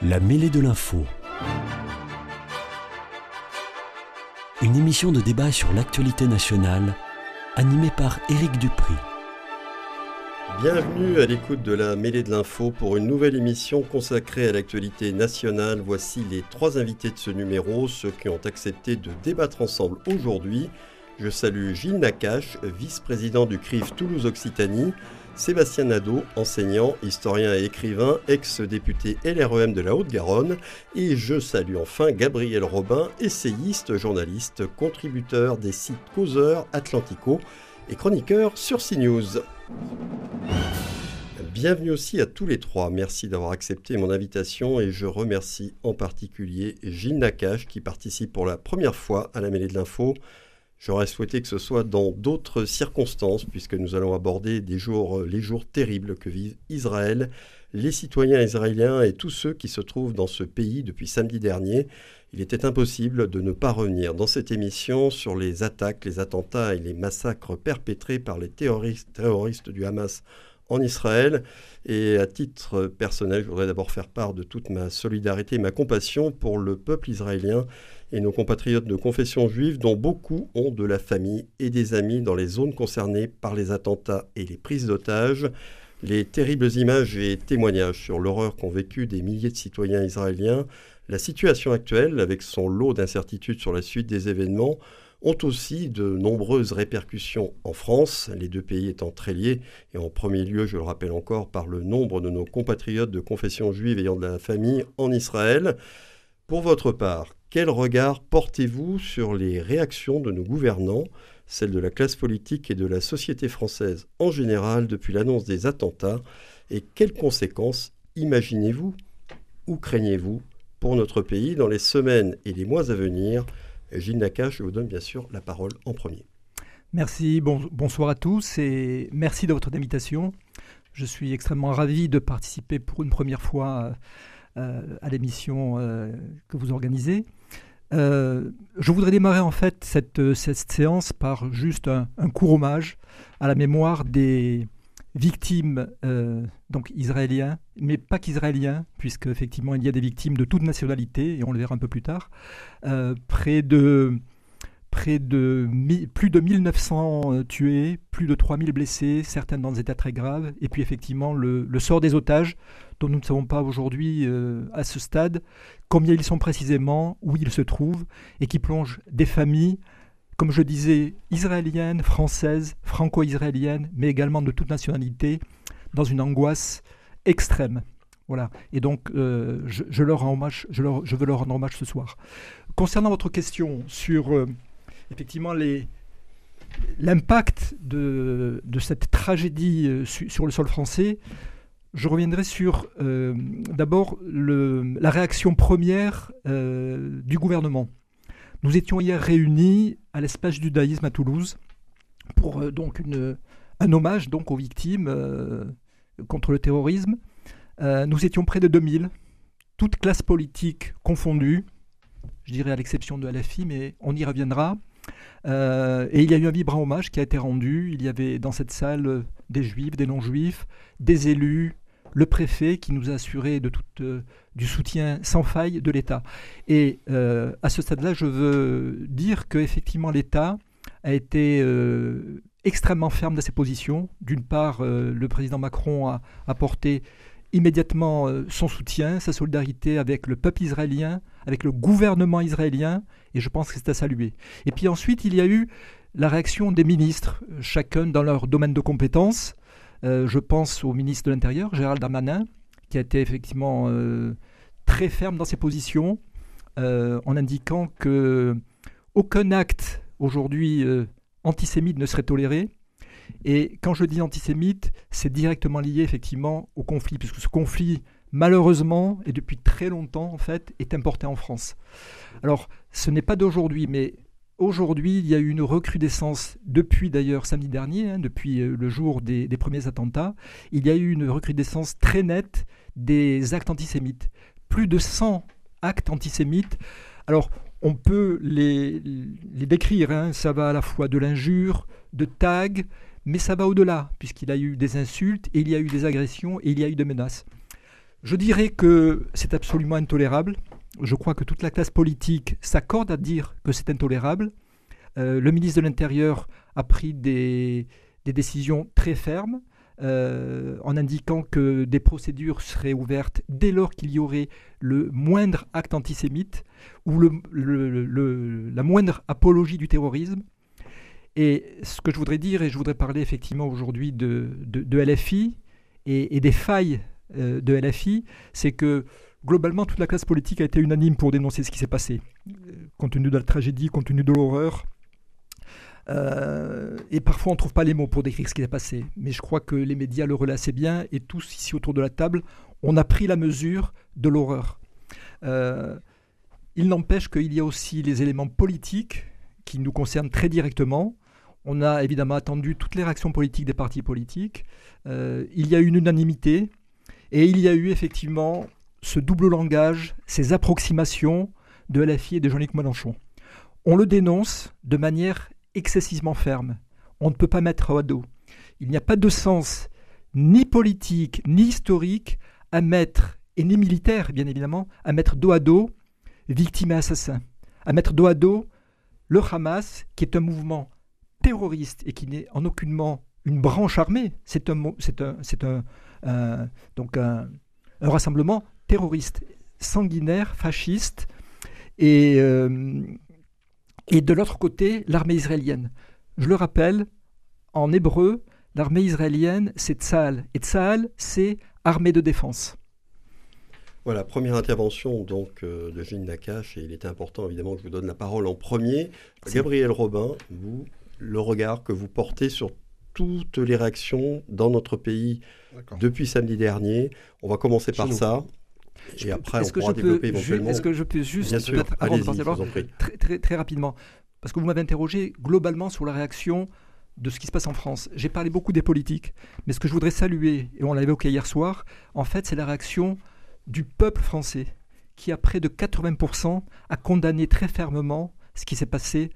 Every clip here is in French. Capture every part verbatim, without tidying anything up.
La mêlée de l'info. Une émission de débat sur l'actualité nationale, animée par Éric Dupriez. Bienvenue à l'écoute de la mêlée de l'info pour une nouvelle émission consacrée à l'actualité nationale. Voici les trois invités de ce numéro, ceux qui ont accepté de débattre ensemble aujourd'hui. Je salue Gilles Nacache, vice-président du C R I F Toulouse-Occitanie, Sébastien Nadot, enseignant, historien et écrivain, ex-député L R E M de la Haute-Garonne. Et je salue enfin Gabriel Robin, essayiste, journaliste, contributeur des sites Causeur, Atlantico et chroniqueur sur CNews. Bienvenue aussi à tous les trois. Merci d'avoir accepté mon invitation et je remercie en particulier Gilles Nacache qui participe pour la première fois à la mêlée de l'info. J'aurais souhaité que ce soit dans d'autres circonstances, puisque nous allons aborder des jours, les jours terribles que vivent Israël, les citoyens israéliens et tous ceux qui se trouvent dans ce pays depuis samedi dernier. Il était impossible de ne pas revenir dans cette émission sur les attaques, les attentats et les massacres perpétrés par les terroristes, terroristes du Hamas en Israël. Et à titre personnel, je voudrais d'abord faire part de toute ma solidarité et ma compassion pour le peuple israélien et nos compatriotes de confession juive, dont beaucoup ont de la famille et des amis dans les zones concernées par les attentats et les prises d'otages. Les terribles images et témoignages sur l'horreur qu'ont vécu des milliers de citoyens israéliens, la situation actuelle, avec son lot d'incertitudes sur la suite des événements, ont aussi de nombreuses répercussions en France, les deux pays étant très liés, et en premier lieu, je le rappelle encore, par le nombre de nos compatriotes de confession juive ayant de la famille en Israël. Pour votre part, quel regard portez-vous sur les réactions de nos gouvernants, celles de la classe politique et de la société française en général depuis l'annonce des attentats, et quelles conséquences imaginez-vous ou craignez-vous pour notre pays dans les semaines et les mois à venir? Gilles Nacache, je vous donne bien sûr la parole en premier. Merci, bon, bonsoir à tous et merci de votre invitation. Je suis extrêmement ravi de participer pour une première fois euh, à l'émission euh, que vous organisez. Euh, je voudrais démarrer en fait cette, cette séance par juste un, un court hommage à la mémoire des victimes euh, donc israéliens, mais pas qu'israéliens, puisque effectivement il y a des victimes de toute nationalité, et on le verra un peu plus tard. Euh, près de, près de mi, plus de mille neuf cents tués, plus de trois mille blessés, certains dans des états très graves, et puis effectivement le, le sort des otages, dont nous ne savons pas aujourd'hui, euh, à ce stade, combien ils sont précisément, où ils se trouvent, et qui plongent des familles, comme je disais, israéliennes, françaises, franco-israéliennes, mais également de toute nationalité, dans une angoisse extrême. Voilà. Et donc, euh, je, je, leur rends hommage, je, leur, je veux leur rendre hommage ce soir. Concernant votre question sur, euh, effectivement, les... l'impact de, de cette tragédie euh, su, sur le sol français, je reviendrai sur euh, d'abord la réaction première euh, du gouvernement. Nous étions hier réunis à l'espace du judaïsme à Toulouse pour euh, donc une, un hommage donc, aux victimes euh, contre le terrorisme, Euh, nous étions près de deux mille, toutes classes politiques confondues, je dirais à l'exception de L F I, mais on y reviendra. Euh, et il y a eu un vibrant hommage qui a été rendu. Il y avait dans cette salle des juifs, des non-juifs, des élus, le préfet qui nous a assuré de tout, euh, du soutien sans faille de l'État. Et euh, à ce stade-là, je veux dire qu'effectivement l'État a été euh, extrêmement ferme dans ses positions. D'une part, euh, le président Macron a apporté immédiatement euh, son soutien, sa solidarité avec le peuple israélien, avec le gouvernement israélien, et je pense que c'est à saluer. Et puis ensuite, il y a eu la réaction des ministres, chacun dans leur domaine de compétences. Euh, je pense au ministre de l'Intérieur, Gérald Darmanin, qui a été effectivement euh, très ferme dans ses positions, euh, en indiquant qu'aucun acte aujourd'hui euh, antisémite ne serait toléré. Et quand je dis antisémite, c'est directement lié effectivement au conflit, puisque ce conflit, malheureusement, et depuis très longtemps en fait, est importé en France. Alors, ce n'est pas d'aujourd'hui, mais aujourd'hui, il y a eu une recrudescence, depuis d'ailleurs samedi dernier, hein, depuis le jour des, des premiers attentats, il y a eu une recrudescence très nette des actes antisémites. Plus de cent actes antisémites. Alors, on peut les, les décrire, hein. Ça va à la fois de l'injure, de tags, mais ça va au-delà, puisqu'il y a eu des insultes, et il y a eu des agressions, et il y a eu des menaces. Je dirais que c'est absolument intolérable. Je crois que toute la classe politique s'accorde à dire que c'est intolérable. Euh, le ministre de l'Intérieur a pris des, des décisions très fermes euh, en indiquant que des procédures seraient ouvertes dès lors qu'il y aurait le moindre acte antisémite ou le, le, le, la moindre apologie du terrorisme. Et ce que je voudrais dire, et je voudrais parler effectivement aujourd'hui de, de, de L F I et, et des failles euh, de L F I, c'est que globalement, toute la classe politique a été unanime pour dénoncer ce qui s'est passé, compte tenu de la tragédie, compte tenu de l'horreur. Euh, et parfois, on ne trouve pas les mots pour décrire ce qui s'est passé. Mais je crois que les médias le relaient assez bien, et tous ici autour de la table, on a pris la mesure de l'horreur. Euh, il n'empêche qu'il y a aussi les éléments politiques qui nous concernent très directement. On a évidemment attendu toutes les réactions politiques des partis politiques. Euh, il y a eu une unanimité, et il y a eu effectivement ce double langage, ces approximations de L F I et de Jean-Luc Mélenchon. On le dénonce de manière excessivement ferme. On ne peut pas mettre à dos. Il n'y a pas de sens ni politique ni historique à mettre, et ni militaire bien évidemment, à mettre dos à dos victimes et assassins. À mettre dos à dos le Hamas, qui est un mouvement terroriste et qui n'est en aucunement une branche armée. C'est un, c'est un, c'est un, euh, donc un, un rassemblement terroriste, sanguinaire, fasciste, et, euh, et de l'autre côté, l'armée israélienne. Je le rappelle, en hébreu, l'armée israélienne, c'est Tsahal. Et Tsahal, c'est armée de défense. Voilà, première intervention donc, euh, de Gilles Nacache, et il était important évidemment que je vous donne la parole en premier. Gabriel Robin, vous, le regard que vous portez sur toutes les réactions dans notre pays depuis samedi dernier. On va commencer par ça. Et après, on pourra développer éventuellement. Est-ce que je peux juste, peut-être avant de partir, très, très, très rapidement, parce que vous m'avez interrogé globalement sur la réaction de ce qui se passe en France. J'ai parlé beaucoup des politiques, mais ce que je voudrais saluer, et on l'a évoqué hier soir, en fait, c'est la réaction du peuple français, qui à près de quatre-vingts pour cent a condamné très fermement ce qui s'est passé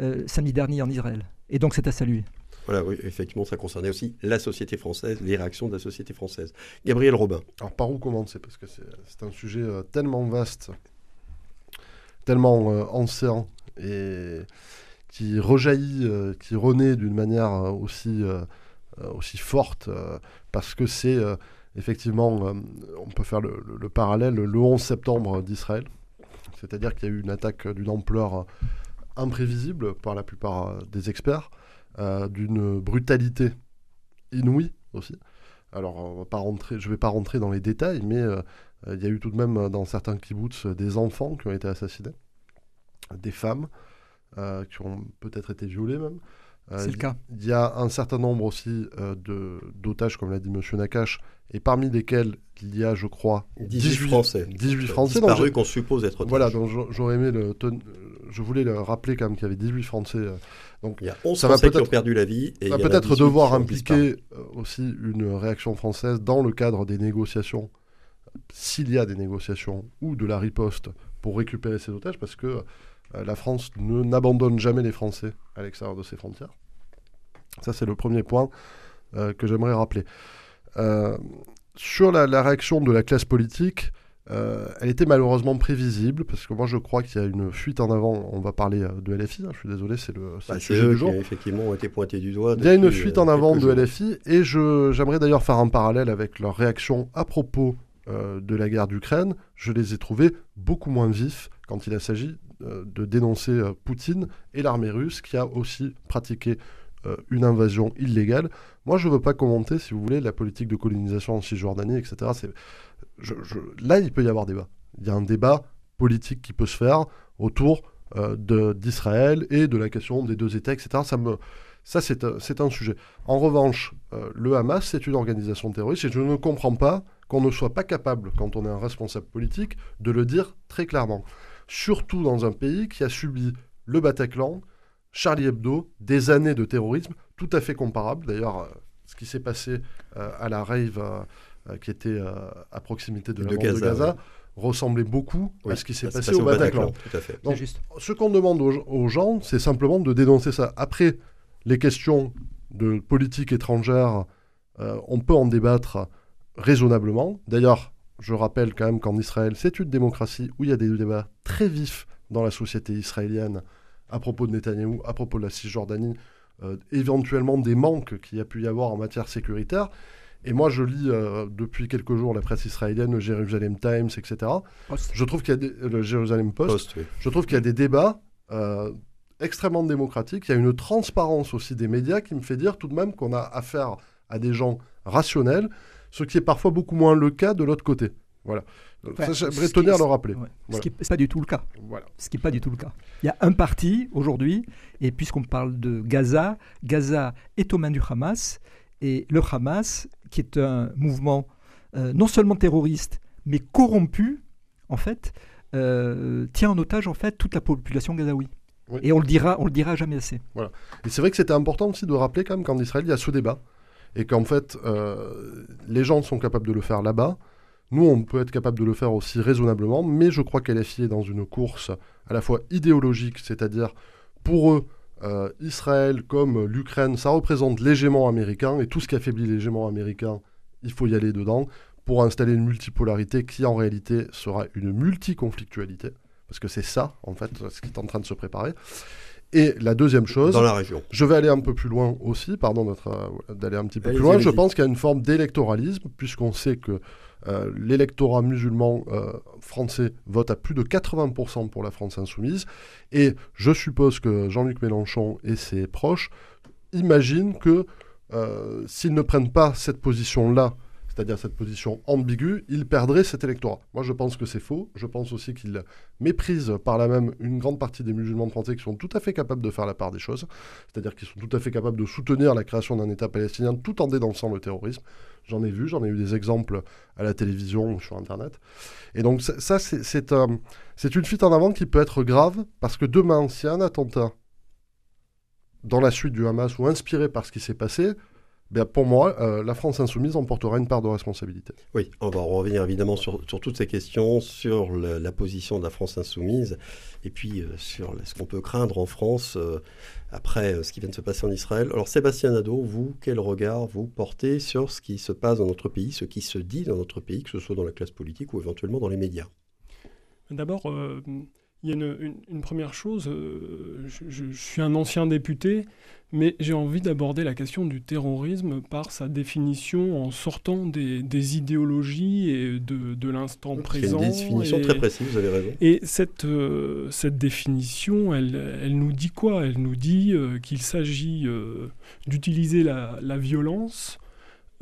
euh, samedi dernier en Israël. Et donc, c'est à saluer. Voilà, oui, effectivement, ça concernait aussi la société française, les réactions de la société française. Gabriel Robin. Alors, par où commencer? Parce que c'est un sujet euh, tellement vaste, tellement euh, ancien, et qui rejaillit, euh, qui renaît d'une manière euh, aussi, euh, aussi forte, euh, parce que c'est, euh, effectivement, euh, on peut faire le, le, le parallèle, le onze septembre d'Israël. C'est-à-dire qu'il y a eu une attaque d'une ampleur imprévisible par la plupart des experts, Euh, d'une brutalité inouïe aussi. Alors, on va pas rentrer, je ne vais pas rentrer dans les détails, mais euh, il y a eu tout de même dans certains kibbutz des enfants qui ont été assassinés, des femmes euh, qui ont peut-être été violées même. Euh, C'est le cas. Il y a un certain nombre aussi euh, de, d'otages, comme l'a dit M. Nakache, et parmi lesquels il y a, je crois, dix-huit Français. dix-huit Français. Disparus qu'on suppose être otages. Voilà, donc j'aurais aimé le... Ten... Je voulais le rappeler quand même qu'il y avait dix-huit Français. Donc, il y a onze Français qui ont perdu la vie. Et ça va peut-être devoir impliquer aussi une réaction française dans le cadre des négociations s'il y a des négociations ou de la riposte pour récupérer ces otages, parce que euh, la France ne, n'abandonne jamais les Français à l'extérieur de ses frontières. Ça, c'est le premier point euh, que j'aimerais rappeler. Euh, sur la, la réaction de la classe politique, euh, elle était malheureusement prévisible, parce que moi, je crois qu'il y a une fuite en avant. On va parler de L F I, hein, je suis désolé, c'est le, c'est bah, le sujet du jour. Effectivement, ont été pointés du doigt. Il y a une fuite euh, en avant de L F I, et je, j'aimerais d'ailleurs faire un parallèle avec leur réaction à propos euh, de la guerre d'Ukraine. Je les ai trouvés beaucoup moins vifs quand il s'agit euh, de dénoncer euh, Poutine et l'armée russe, qui a aussi pratiqué une invasion illégale. Moi, je ne veux pas commenter, si vous voulez, la politique de colonisation en Cisjordanie, et cetera. C'est... Je, je... Là, il peut y avoir débat. Il y a un débat politique qui peut se faire autour euh, de, d'Israël et de la question des deux États, et cetera. Ça, me... Ça c'est, un, c'est un sujet. En revanche, euh, le Hamas, c'est une organisation terroriste, et je ne comprends pas qu'on ne soit pas capable, quand on est un responsable politique, de le dire très clairement. Surtout dans un pays qui a subi le Bataclan, Charlie Hebdo, des années de terrorisme tout à fait comparables. D'ailleurs, euh, ce qui s'est passé euh, à la rave euh, qui était euh, à proximité de la bande de Gaza ouais. ressemblait beaucoup oui, à ce qui s'est passé, passé au Bataclan. Bataclan. Tout à fait. Donc, juste. Ce qu'on demande aux, aux gens, c'est simplement de dénoncer ça. Après, les questions de politique étrangère, euh, on peut en débattre raisonnablement. D'ailleurs, je rappelle quand même qu'en Israël, c'est une démocratie où il y a des débats très vifs dans la société israélienne à propos de Netanyahu, à propos de la Cisjordanie, euh, éventuellement des manques qu'il y a pu y avoir en matière sécuritaire. Et moi, je lis euh, depuis quelques jours la presse israélienne, le Jérusalem Times, et cetera. Post. Je trouve qu'il y a des, le Jérusalem Post. Post, oui. Je trouve qu'il y a des débats euh, extrêmement démocratiques. Il y a une transparence aussi des médias qui me fait dire tout de même qu'on a affaire à des gens rationnels, ce qui est parfois beaucoup moins le cas de l'autre côté. Voilà. Enfin, ça, j'aimerais tenir à le rappeler. Ouais. Voilà. Ce qui n'est pas du tout le cas. Voilà. Ce qui n'est pas du tout le cas. Il y a un parti aujourd'hui, et puisqu'on parle de Gaza, Gaza est aux mains du Hamas, et le Hamas, qui est un mouvement euh, non seulement terroriste, mais corrompu, en fait, euh, tient en otage en fait toute la population gazaouie. Oui. Et on le dira, on le dira jamais assez. Voilà. Et c'est vrai que c'était important aussi de rappeler quand même qu'en Israël, il y a ce débat, et qu'en fait, euh, les gens sont capables de le faire là-bas. Nous, on peut être capable de le faire aussi raisonnablement, mais je crois qu'elle est dans une course à la fois idéologique, c'est-à-dire pour eux, euh, Israël comme l'Ukraine, ça représente l'hégémon américain, et tout ce qui affaiblit l'hégémon américain, il faut y aller dedans, pour installer une multipolarité qui, en réalité, sera une multiconflictualité, parce que c'est ça, en fait, ce qui est en train de se préparer. Et la deuxième chose, dans la région. Je vais aller un peu plus loin aussi, pardon euh, d'aller un petit peu allez-y, plus loin, allez-y. Je pense qu'il y a une forme d'électoralisme, puisqu'on sait que Euh, l'électorat musulman euh, français vote à plus de quatre-vingts pour cent pour la France insoumise. Et je suppose que Jean-Luc Mélenchon et ses proches imaginent que euh, s'ils ne prennent pas cette position-là, c'est-à-dire cette position ambiguë, ils perdraient cet électorat. Moi, je pense que c'est faux. Je pense aussi qu'ils méprisent par là même une grande partie des musulmans français qui sont tout à fait capables de faire la part des choses, c'est-à-dire qu'ils sont tout à fait capables de soutenir la création d'un État palestinien tout en dénonçant le terrorisme. J'en ai vu, j'en ai eu des exemples à la télévision ou sur Internet. Et donc ça, ça c'est, c'est, euh, c'est une fuite en avant qui peut être grave, parce que demain, s'il y a un attentat dans la suite du Hamas ou inspiré par ce qui s'est passé, ben pour moi, euh, la France insoumise emportera une part de responsabilité. Oui, on va revenir évidemment sur, sur toutes ces questions, sur le, la position de la France insoumise, et puis euh, sur ce qu'on peut craindre en France euh, après euh, ce qui vient de se passer en Israël. Alors Sébastien Nadot, vous, quel regard vous portez sur ce qui se passe dans notre pays, ce qui se dit dans notre pays, que ce soit dans la classe politique ou éventuellement dans les médias? D'abord, euh, il y a une, une, une première chose, euh, je, je, je suis un ancien député, mais j'ai envie d'aborder la question du terrorisme par sa définition, en sortant des, des idéologies et de, de l'instant présent. C'est une définition et, très précise, vous avez raison. Et cette, euh, cette définition, elle, elle nous dit quoi? Elle nous dit euh, qu'il s'agit euh, d'utiliser la, la violence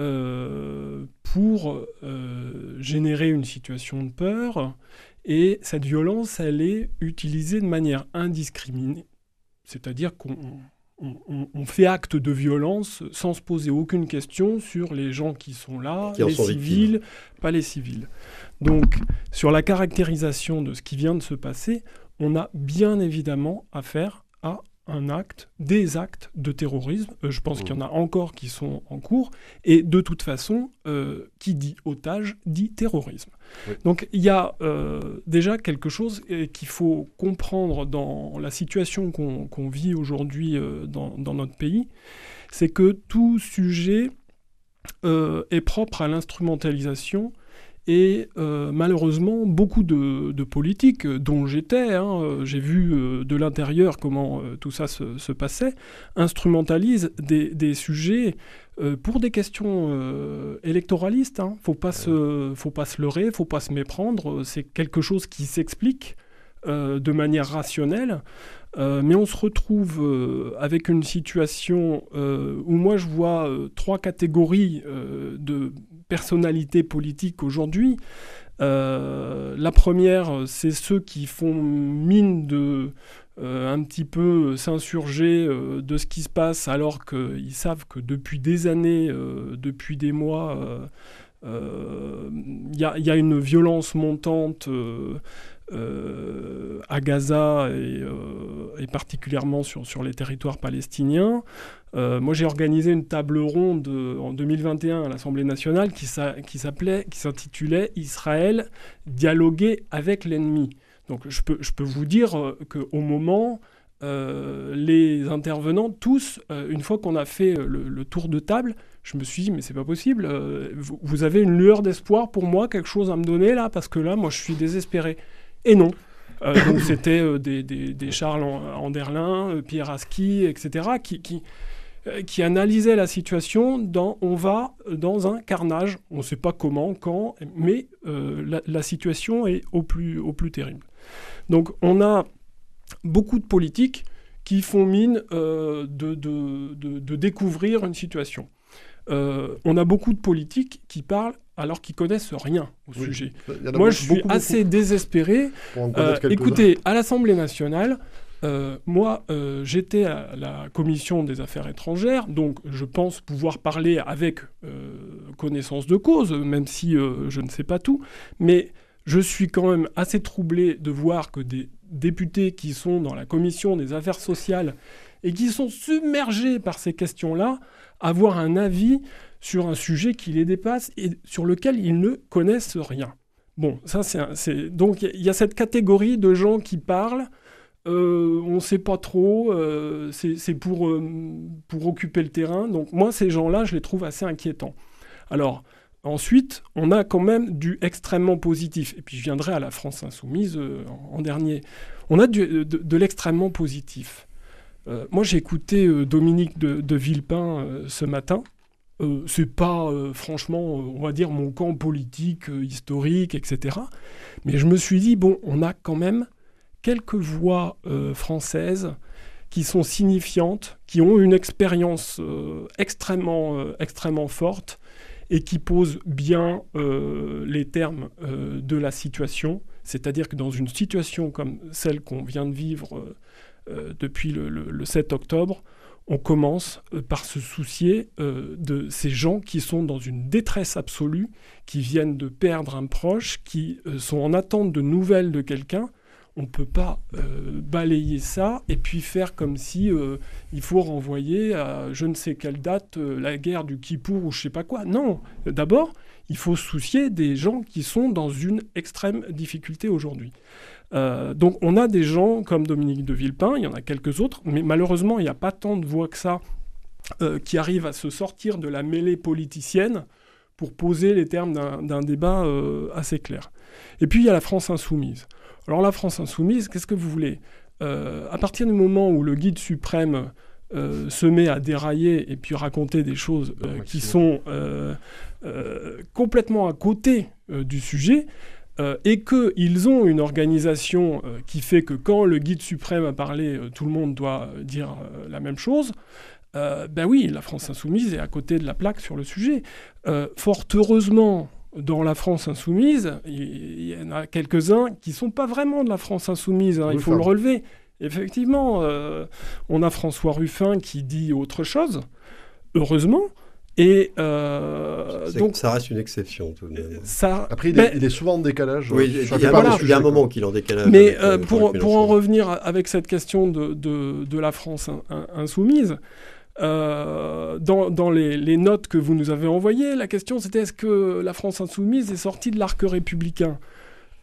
euh, pour euh, générer une situation de peur, et cette violence, elle est utilisée de manière indiscriminée, c'est-à-dire qu'on... On, on fait acte de violence sans se poser aucune question sur les gens qui sont là, qui les civils, pas les civils. Donc, sur la caractérisation de ce qui vient de se passer, on a bien évidemment affaire à un acte, des actes de terrorisme. Euh, je pense mmh. qu'il y en a encore qui sont en cours. Et de toute façon, euh, qui dit otage, dit terrorisme. Oui. Donc il y a euh, déjà quelque chose qu'il faut comprendre dans la situation qu'on qu'on vit aujourd'hui euh, dans, dans notre pays. C'est que tout sujet euh, est propre à l'instrumentalisation. Et euh, malheureusement, beaucoup de, de politiques, dont j'étais, hein, j'ai vu euh, de l'intérieur comment euh, tout ça se, se passait, instrumentalisent des, des sujets euh, pour des questions euh, électoralistes. Hein. Faut pas se, faut pas se leurrer, faut pas se méprendre. C'est quelque chose qui s'explique euh, de manière rationnelle. Euh, mais on se retrouve euh, avec une situation euh, où moi je vois euh, trois catégories euh, de personnalités politiques aujourd'hui. Euh, la première, c'est ceux qui font mine de euh, un petit peu s'insurger euh, de ce qui se passe alors qu'ils savent que depuis des années, euh, depuis des mois, euh, euh, y a, y a une violence montante euh, Euh, à Gaza et, euh, et particulièrement sur, sur les territoires palestiniens. Euh, moi, j'ai organisé une table ronde euh, en deux mille vingt et un à l'Assemblée nationale qui, sa- qui, s'appelait, qui s'intitulait « Israël, dialoguer avec l'ennemi ». Donc, je peux, je peux vous dire euh, qu'au moment, euh, les intervenants, tous, euh, une fois qu'on a fait euh, le, le tour de table, je me suis dit, mais c'est pas possible, euh, vous, vous avez une lueur d'espoir pour moi, quelque chose à me donner là, parce que là, moi, je suis désespéré. Et non. Euh, donc c'était euh, des, des, des Charles Anderlin, euh, Pierre Aski, et cetera, qui, qui, euh, qui analysaient la situation dans « on va dans un carnage ». On ne sait pas comment, quand, mais euh, la, la situation est au plus, au plus terrible. Donc on a beaucoup de politiques qui font mine euh, de, de, de, de découvrir une situation. Euh, on a beaucoup de politiques qui parlent alors qu'ils connaissent rien au oui. sujet. Moi, je suis beaucoup, assez beaucoup. désespéré. Euh, écoutez, à l'Assemblée nationale, euh, moi, euh, j'étais à la Commission des affaires étrangères, donc je pense pouvoir parler avec euh, connaissance de cause, même si euh, je ne sais pas tout, mais je suis quand même assez troublé de voir que des députés qui sont dans la Commission des affaires sociales et qui sont submergés par ces questions-là, avoir un avis sur un sujet qui les dépasse et sur lequel ils ne connaissent rien. Bon, ça c'est... Un, c'est... Donc il y a cette catégorie de gens qui parlent, euh, on ne sait pas trop, euh, c'est, c'est pour, euh, pour occuper le terrain. Donc moi, ces gens-là, je les trouve assez inquiétants. Alors, ensuite, on a quand même du extrêmement positif. Et puis je viendrai à la France insoumise euh, en, en dernier. On a du, de, de l'extrêmement positif. Euh, moi, j'ai écouté euh, Dominique de, de Villepin euh, ce matin. Euh, c'est pas, euh, franchement, euh, on va dire, mon camp politique, euh, historique, et cetera. Mais je me suis dit, bon, on a quand même quelques voix euh, françaises qui sont signifiantes, qui ont une expérience euh, extrêmement, euh, extrêmement forte et qui posent bien euh, les termes euh, de la situation. C'est-à-dire que dans une situation comme celle qu'on vient de vivre euh, Euh, depuis le, le, le sept octobre, on commence euh, par se soucier euh, de ces gens qui sont dans une détresse absolue, qui viennent de perdre un proche, qui euh, sont en attente de nouvelles de quelqu'un. On ne peut pas euh, balayer ça et puis faire comme si euh, il faut renvoyer à je ne sais quelle date euh, la guerre du Kippour ou je ne sais pas quoi. Non, d'abord, il faut se soucier des gens qui sont dans une extrême difficulté aujourd'hui. Euh, donc on a des gens comme Dominique de Villepin, il y en a quelques autres, mais malheureusement il n'y a pas tant de voix que ça euh, qui arrivent à se sortir de la mêlée politicienne pour poser les termes d'un, d'un débat euh, assez clair. Et puis il y a la France insoumise. Alors la France insoumise, qu'est-ce que vous voulez ? euh, À partir du moment où le guide suprême euh, se met à dérailler et puis raconter des choses euh, qui sont euh, euh, complètement à côté euh, du sujet... Euh, et qu'ils ont une organisation euh, qui fait que quand le guide suprême a parlé, euh, tout le monde doit euh, dire euh, la même chose, euh, ben oui, la France insoumise est à côté de la plaque sur le sujet. Euh, fort heureusement, dans la France insoumise, il y, y en a quelques-uns qui ne sont pas vraiment de la France insoumise, hein, il faut le relever. Effectivement, euh, on a François Ruffin qui dit autre chose, heureusement. Et euh, donc ça reste une exception tout de même. Ça, Après, il, mais, est, il est souvent en décalage. Oui, il y a, voilà, sujet, y a un moment qu'il est en décalage. Mais avec, euh, pour, pour en revenir avec cette question de, de, de la France insoumise, euh, dans, dans les, les notes que vous nous avez envoyées, la question c'était est-ce que la France insoumise est sortie de l'arc républicain?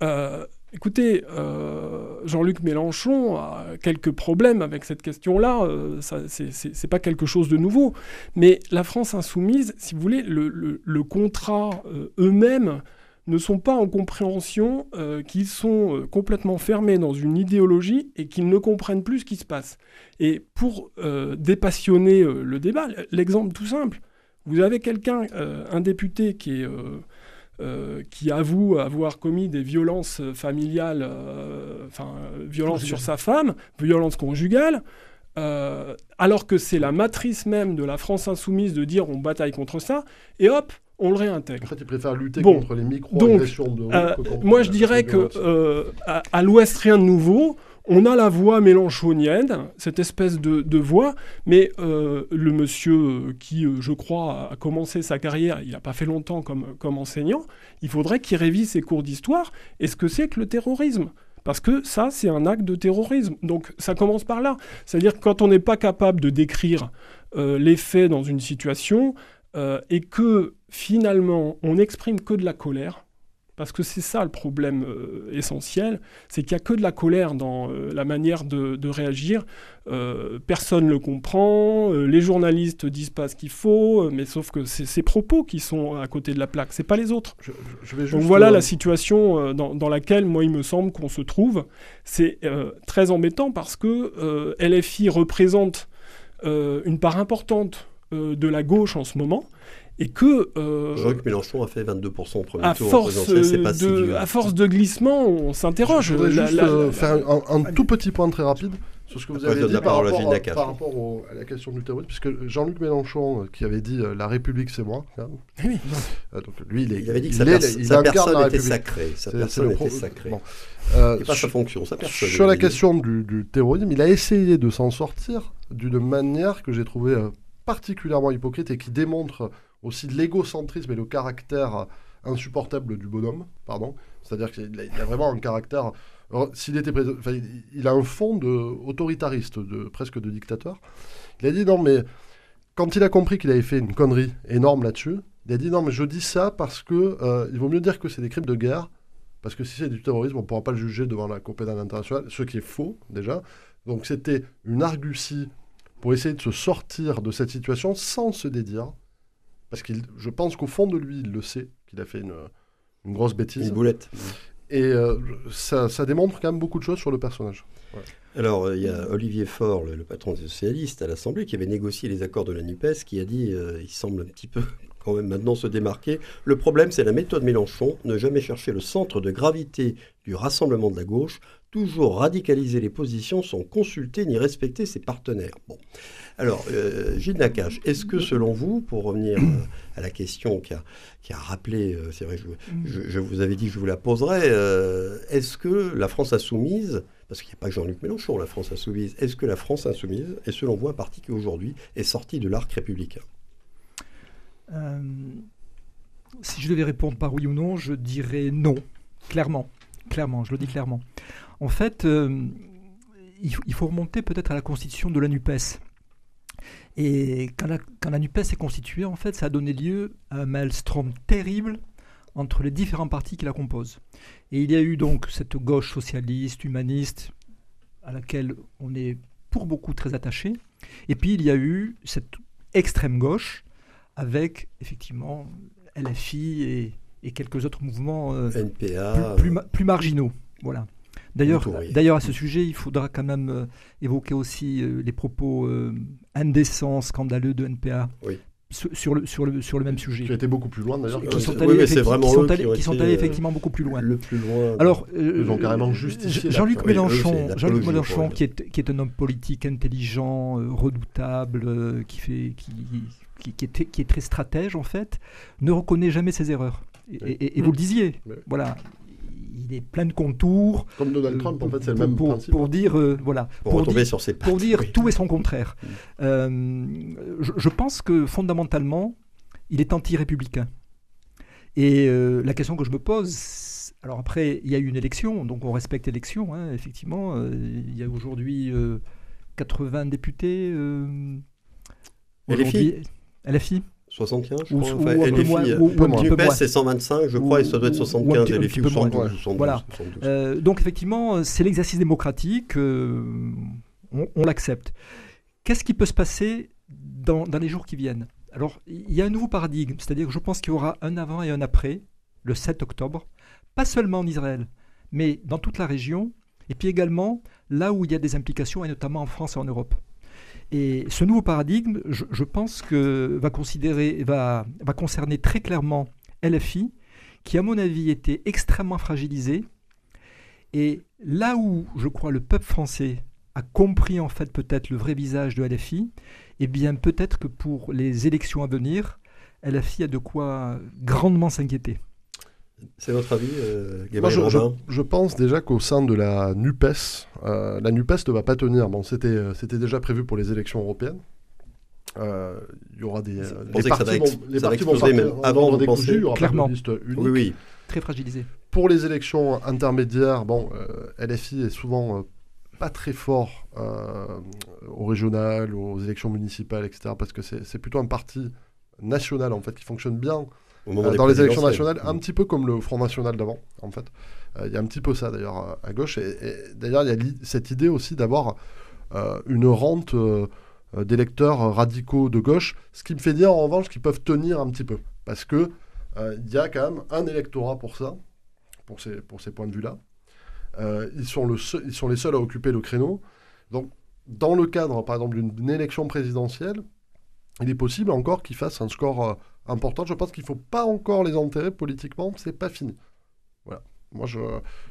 euh, Écoutez, euh, Jean-Luc Mélenchon a quelques problèmes avec cette question-là, euh, c'est pas quelque chose de nouveau, mais la France insoumise, si vous voulez, le, le, le contrat euh, eux-mêmes ne sont pas en compréhension, euh, qu'ils sont euh, complètement fermés dans une idéologie et qu'ils ne comprennent plus ce qui se passe. Et pour euh, dépassionner euh, le débat, l'exemple tout simple, vous avez quelqu'un, euh, un député qui est... Euh, Euh, qui avoue avoir commis des violences familiales, enfin, euh, violences sur sa femme, violences conjugales, euh, alors que c'est la matrice même de la France insoumise de dire on bataille contre ça, et hop, on le réintègre. En fait, ils préfèrent lutter bon, contre les micro-agressions de haut euh, que moi, je dirais qu'à euh, à l'Ouest, rien de nouveau. On a la voix mélenchonienne, cette espèce de, de voix, mais euh, le monsieur qui, je crois, a commencé sa carrière, il n'a pas fait longtemps comme, comme enseignant, il faudrait qu'il révise ses cours d'histoire. Et ce que c'est que le terrorisme? Parce que ça, c'est un acte de terrorisme. Donc ça commence par là. C'est-à-dire que quand on n'est pas capable de décrire euh, les faits dans une situation euh, et que finalement, on n'exprime que de la colère... Parce que c'est ça le problème euh, essentiel, c'est qu'il n'y a que de la colère dans euh, la manière de, de réagir. Euh, personne ne le comprend, euh, les journalistes disent pas ce qu'il faut, euh, mais sauf que c'est ces propos qui sont à côté de la plaque, c'est pas les autres. Je, je vais juste Donc voilà euh... la situation euh, dans, dans laquelle, moi, il me semble qu'on se trouve. C'est euh, très embêtant parce que euh, L F I représente euh, une part importante euh, de la gauche en ce moment. Et que... Euh, Jean-Luc Mélenchon a fait vingt-deux pour cent au premier tour. Force en c'est pas si de, à force de glissement, on s'interroge. Je voudrais la, juste la, euh, la, faire la, un, un la, tout petit point très rapide sur ce que vous avez dit par rapport, à, par rapport au, à la question du terrorisme, puisque Jean-Luc Mélenchon, qui avait dit « La République, c'est moi », oui. euh, donc lui, il, est, il avait dit que il sa, per est, il sa personne était sacrée. Sa personne était sacrée. Bon. Euh, pas sur, sa fonction, sa personne. Sur la question du, du terrorisme, il a essayé de s'en sortir d'une manière que j'ai trouvée particulièrement hypocrite et qui démontre... aussi de l'égocentrisme et le caractère insupportable du bonhomme, pardon. C'est-à-dire qu'il a, il a vraiment un caractère... Alors, s'il était présent, enfin, il, il a un fond de autoritariste, de, presque de dictateur. Il a dit non, mais quand il a compris qu'il avait fait une connerie énorme là-dessus, il a dit non, mais je dis ça parce que euh, il vaut mieux dire que c'est des crimes de guerre, parce que si c'est du terrorisme, on ne pourra pas le juger devant la Cour pénale internationale, ce qui est faux, déjà. Donc c'était une argutie pour essayer de se sortir de cette situation sans se dédire. Parce que je pense qu'au fond de lui, il le sait, qu'il a fait une, une grosse bêtise. Une boulette. Et euh, ça, ça démontre quand même beaucoup de choses sur le personnage. Ouais. Alors, il y a Olivier Faure, le, le patron des socialistes à l'Assemblée, qui avait négocié les accords de la NUPES, qui a dit, euh, il semble un petit peu quand même maintenant se démarquer, le problème c'est la méthode Mélenchon, ne jamais chercher le centre de gravité du rassemblement de la gauche, toujours radicaliser les positions sans consulter ni respecter ses partenaires. Bon. Alors, euh, Gilles Nacache, est-ce que selon vous, pour revenir euh, à la question qui a, qui a rappelé, euh, c'est vrai, je, je, je vous avais dit que je vous la poserais, euh, est-ce que la France insoumise, parce qu'il n'y a pas Jean-Luc Mélenchon, la France insoumise, est-ce que la France insoumise est selon vous un parti qui aujourd'hui est sorti de l'arc républicain? euh, Si je devais répondre par oui ou non, je dirais non, clairement. Clairement, je le dis clairement. En fait, euh, il, il faut remonter peut-être à la constitution de la NUPES. Et quand la, quand la NUPES est constituée, en fait, ça a donné lieu à un maelstrom terrible entre les différents partis qui la composent. Et il y a eu donc cette gauche socialiste, humaniste, à laquelle on est pour beaucoup très attaché. Et puis il y a eu cette extrême gauche avec, effectivement, L F I et... et quelques autres mouvements euh, N P A, plus, plus, plus marginaux. Voilà. D'ailleurs, d'ailleurs, à ce sujet, il faudra quand même euh, évoquer aussi euh, les propos euh, indécents, scandaleux de N P A, oui. sur, sur, le, sur, le, sur le même sujet. Qui a été beaucoup plus loin, d'ailleurs. Qui sont allés, oui, effectivement, qui sont allés, qui qui sont allés euh, effectivement beaucoup plus loin. Le plus loin. Alors, euh, ils ont carrément justifié. Jean-Luc Mélenchon, Jean-Luc Mélenchon qui, est, qui est un homme politique intelligent, euh, redoutable, euh, qui, fait, qui, qui, qui, est, qui est très stratège, en fait, ne reconnaît jamais ses erreurs. Et, et, et vous le disiez, oui. Voilà, il est plein de contours. Comme Donald Trump, euh, en fait, c'est le même pour, principe. Pour dire, euh, voilà, pour, pour retomber sur ses pattes, pour dire oui. Tout et son contraire. Euh, je, je pense que fondamentalement, il est anti-républicain. Et euh, la question que je me pose, alors après, il y a eu une élection, donc on respecte l'élection, hein, effectivement. Euh, il y a aujourd'hui euh, quatre-vingts députés. Euh, L F I L F I soixante-quinze, je ou, crois. Ou, enfin, ou un peu moins. N U P E S, c'est cent vingt-cinq, je crois, ou, et ça doit être soixante-quinze. L F I, soixante-douze. Voilà. soixante-douze. Euh, donc, effectivement, c'est l'exercice démocratique. Euh, on on l'accepte. Qu'est-ce qui peut se passer dans, dans les jours qui viennent? Alors, il y a un nouveau paradigme. C'est-à-dire que je pense qu'il y aura un avant et un après, le sept octobre. Pas seulement en Israël, mais dans toute la région. Et puis également, là où il y a des implications, et notamment en France et en Europe. Et ce nouveau paradigme, je, je pense que va, considérer, va, va concerner très clairement L F I, qui à mon avis était extrêmement fragilisé. Et là où, je crois, le peuple français a compris en fait peut-être le vrai visage de L F I, eh bien peut-être que pour les élections à venir, L F I a de quoi grandement s'inquiéter. C'est votre avis, euh, Gabriel Robin? Moi, je, je, je pense déjà qu'au sein de la NUPES, euh, la NUPES ne va pas tenir. Bon, c'était, c'était déjà prévu pour les élections européennes. Il euh, y aura des... Euh, les partis vont, ex- parti vont partir même avant de penser. Il y aura clairement une liste unique. Oui, oui. Très fragilisée. Pour les élections intermédiaires, bon, euh, L F I est souvent euh, pas très fort euh, aux régionales, aux élections municipales, et cetera. Parce que c'est, c'est plutôt un parti national, en fait, qui fonctionne bien. Euh, dans les élections nationales, un petit peu comme le Front National d'avant, en fait. Il euh, y a un petit peu ça, d'ailleurs, à gauche. Et, et d'ailleurs, il y a li- cette idée aussi d'avoir euh, une rente euh, d'électeurs radicaux de gauche, ce qui me fait dire, en revanche, qu'ils peuvent tenir un petit peu. Parce qu'il euh, y a quand même un électorat pour ça, pour ces, pour ces points de vue-là. Euh, ils, sont le seul, ils sont les seuls à occuper le créneau. Donc, dans le cadre, par exemple, d'une, d'une élection présidentielle, il est possible encore qu'ils fassent un score... Euh, important, je pense qu'il ne faut pas encore les enterrer politiquement, c'est pas fini. Voilà. Moi, je,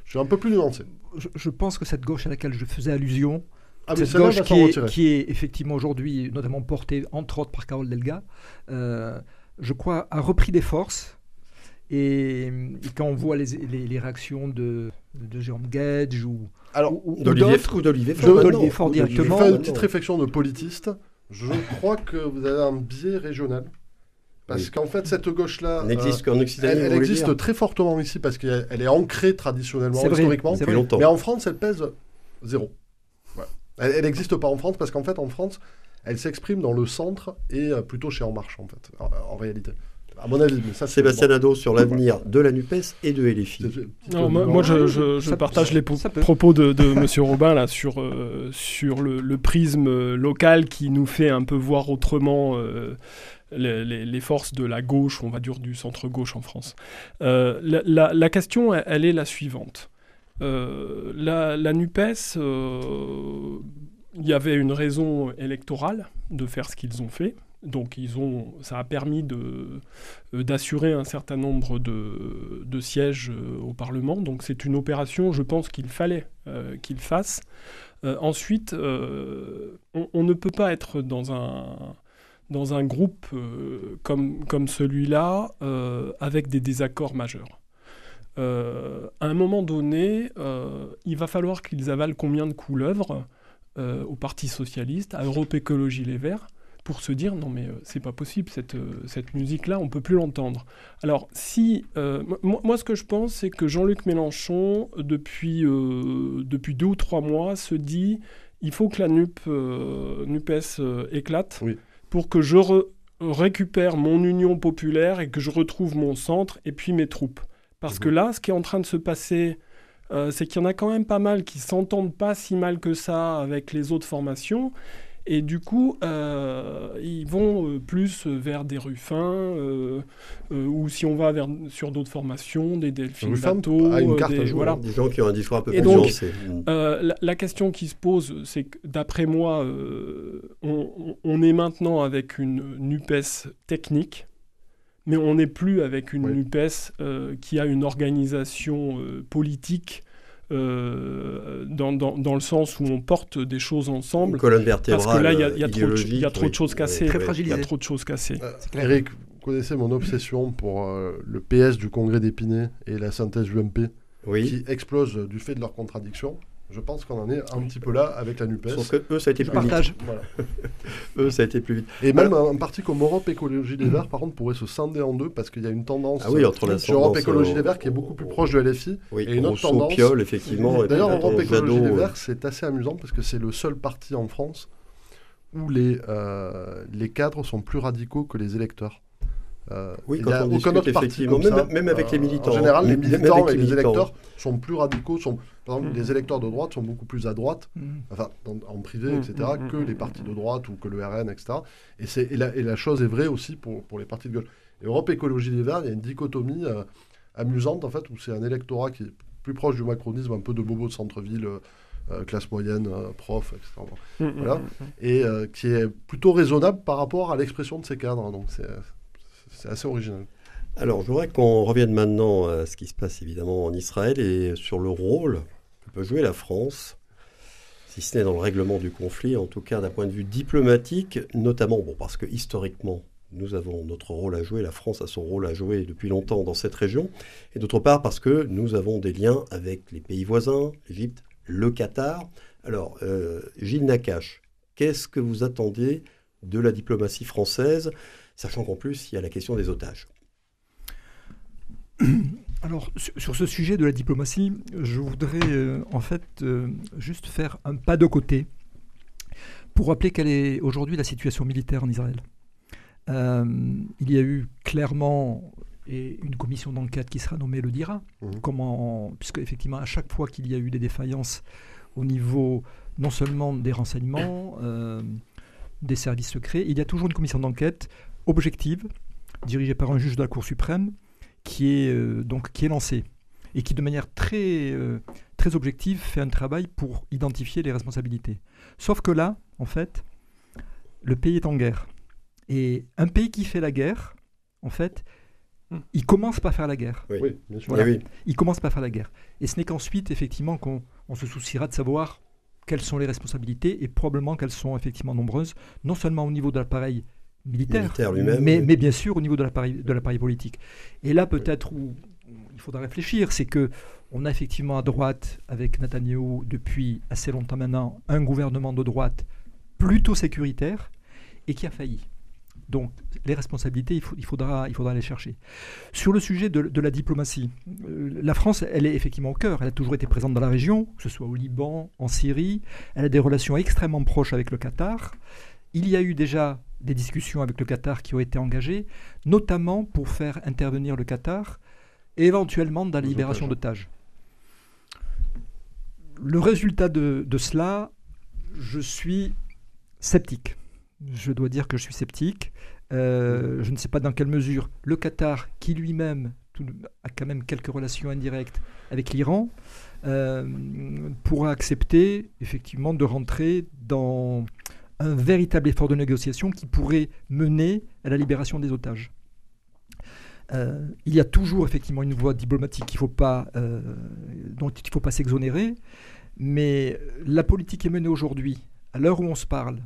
je suis un peu plus nuancé. Je, je pense que cette gauche à laquelle je faisais allusion, ah cette gauche qui est, qui est effectivement aujourd'hui, notamment portée entre autres par Carole Delga, euh, je crois, a repris des forces. Et, et quand on voit les, les, les réactions de, de Jérôme Gage ou, ou, ou d'Olivier Faure, directement. Je fais une petite réflexion de politiste. Je crois que vous avez un biais régional. Parce oui. qu'en fait, cette gauche-là, n'existe euh, qu'en Occitanie, elle, elle existe dire. très fortement ici, parce qu'elle elle est ancrée traditionnellement, c'est historiquement. Vrai, mais en France, elle pèse zéro. Ouais. Elle n'existe pas en France, parce qu'en fait, en France, elle s'exprime dans le centre et euh, plutôt chez En Marche, en fait, en, en réalité. À mon avis, mais ça, c'est Sébastien Nadot sur l'avenir de la NUPES et de L F I. Non, moi, moi, je, je, je partage peut, les po- propos de, de M. Robin là, sur, euh, sur le, le prisme local qui nous fait un peu voir autrement... Euh, Les, les, les forces de la gauche, on va dire du centre-gauche en France. Euh, la, la, la question, elle, elle est la suivante. Euh, la, la NUPES, euh, y avait une raison électorale de faire ce qu'ils ont fait. Donc ils ont, ça a permis de, d'assurer un certain nombre de, de sièges au Parlement. Donc c'est une opération, je pense, qu'il fallait euh, qu'ils fassent. Euh, ensuite, euh, on, on ne peut pas être dans un... dans un groupe euh, comme, comme celui-là, euh, avec des désaccords majeurs. Euh, à un moment donné, euh, il va falloir qu'ils avalent combien de couleuvres euh, au Parti Socialiste, à Europe Écologie Les Verts, pour se dire « Non mais euh, c'est pas possible, cette, euh, cette musique-là, on ne peut plus l'entendre ». Alors, si... Euh, moi, moi, ce que je pense, c'est que Jean-Luc Mélenchon, depuis, euh, depuis deux ou trois mois, se dit « Il faut que la NUP, euh, NUPES euh, éclate oui. ». Pour que je re- récupère mon union populaire et que je retrouve mon centre et puis mes troupes. Parce mmh. que là, ce qui est en train de se passer, euh, c'est qu'il y en a quand même pas mal qui ne s'entendent pas si mal que ça avec les autres formations. Et du coup, euh, ils vont euh, plus vers des Ruffins, euh, euh, ou si on va vers, sur d'autres formations, des Delphine Bateau, euh, des, voilà. des gens qui ont un discours un peu plus nuancé. Euh, la, la question qui se pose, c'est que d'après moi, euh, on, on est maintenant avec une NUPES technique, mais on n'est plus avec une oui. NUPES euh, qui a une organisation euh, politique. Euh, dans, dans, dans le sens où on porte des choses ensemble. Colonne vertébrale, parce que là, il y, y, oui, y a trop de choses cassées. Très fragilisé. Il y a trop de choses cassées. Éric, vous connaissez mon obsession pour euh, le P S du Congrès d'Épinay et la synthèse U M P, oui. qui explose du fait de leurs contradictions. Je pense qu'on en est un petit peu là avec la NUPES. Sauf que eux, ça a été plus partage. vite. Voilà. Eux, ça a été plus vite. Et même voilà. un, un parti comme Europe Écologie des Verts, mmh. par contre, pourrait se scinder en deux parce qu'il y a une tendance ah oui, entre la sur Europe Écologie euh, des Verts qui est beaucoup plus proche de L F I. Oui, et une autre tendance. Piole, effectivement. D'ailleurs, Europe Écologie des Verts, c'est assez amusant parce que c'est le seul parti en France où les, euh, les cadres sont plus radicaux que les électeurs. Euh, oui, quand y a on aucun discute, autre parti comme même, ça, même avec euh, les militants. En général, les militants et les, les électeurs sont plus radicaux. Sont, par exemple, mmh. les électeurs de droite sont beaucoup plus à droite, mmh. enfin, dans, en privé, mmh. et cetera, mmh. que les partis de droite ou que le R N, et cetera. Et, c'est, et, la, et la chose est vraie aussi pour, pour les partis de gauche. Et Europe Écologie des Verts, il y a une dichotomie euh, amusante, en fait, où c'est un électorat qui est plus proche du macronisme, un peu de bobo de centre-ville, euh, classe moyenne, euh, prof, et cetera. Mmh. Voilà. Mmh. Et euh, qui est plutôt raisonnable par rapport à l'expression de ses cadres. Donc, c'est... C'est assez original. Alors, je voudrais qu'on revienne maintenant à ce qui se passe évidemment en Israël et sur le rôle que peut jouer la France, si ce n'est dans le règlement du conflit, en tout cas d'un point de vue diplomatique, notamment bon, parce que historiquement, nous avons notre rôle à jouer, la France a son rôle à jouer depuis longtemps dans cette région, et d'autre part parce que nous avons des liens avec les pays voisins, l'Égypte, le Qatar. Alors, euh, Gilles Nacache, qu'est-ce que vous attendiez de la diplomatie française ? Sachant qu'en plus, il y a la question des otages. Alors, sur ce sujet de la diplomatie, je voudrais euh, en fait euh, juste faire un pas de côté pour rappeler quelle est aujourd'hui la situation militaire en Israël. Euh, il y a eu clairement, et une commission d'enquête qui sera nommée le dira, mmh. comment, puisque effectivement, à chaque fois qu'il y a eu des défaillances au niveau non seulement des renseignements, euh, des services secrets, il y a toujours une commission d'enquête objective, dirigée par un juge de la Cour suprême, qui est, euh, donc, qui est lancée et qui, de manière très, euh, très objective, fait un travail pour identifier les responsabilités. Sauf que là, en fait, le pays est en guerre. Et un pays qui fait la guerre, en fait, mmh. il commence par faire la guerre. Oui, oui bien sûr. Voilà. Oui. Il commence par faire la guerre. Et ce n'est qu'ensuite, effectivement, qu'on on se souciera de savoir quelles sont les responsabilités et probablement qu'elles sont effectivement nombreuses, non seulement au niveau de l'appareil militaire, militaire lui-même, mais, oui. mais bien sûr au niveau de l'appareil, de l'appareil politique. Et là, peut-être, où il faudra réfléchir, c'est qu'on a effectivement à droite, avec Netanyahu, depuis assez longtemps maintenant, un gouvernement de droite plutôt sécuritaire et qui a failli. Donc, les responsabilités, il, faut, il, faudra, il faudra les chercher. Sur le sujet de, de la diplomatie, euh, la France, elle est effectivement au cœur. Elle a toujours été présente dans la région, que ce soit au Liban, en Syrie. Elle a des relations extrêmement proches avec le Qatar. Il y a eu déjà des discussions avec le Qatar qui ont été engagées, notamment pour faire intervenir le Qatar, et éventuellement dans la libération d'otages. Le résultat de, de cela, je suis sceptique. Je dois dire que je suis sceptique. Euh, je ne sais pas dans quelle mesure le Qatar, qui lui-même tout, a quand même quelques relations indirectes avec l'Iran, euh, pourra accepter effectivement de rentrer dans un véritable effort de négociation qui pourrait mener à la libération des otages. Euh, il y a toujours effectivement une voie diplomatique qu'il faut pas, euh, dont il ne faut pas s'exonérer, mais la politique est menée aujourd'hui, à l'heure où on se parle,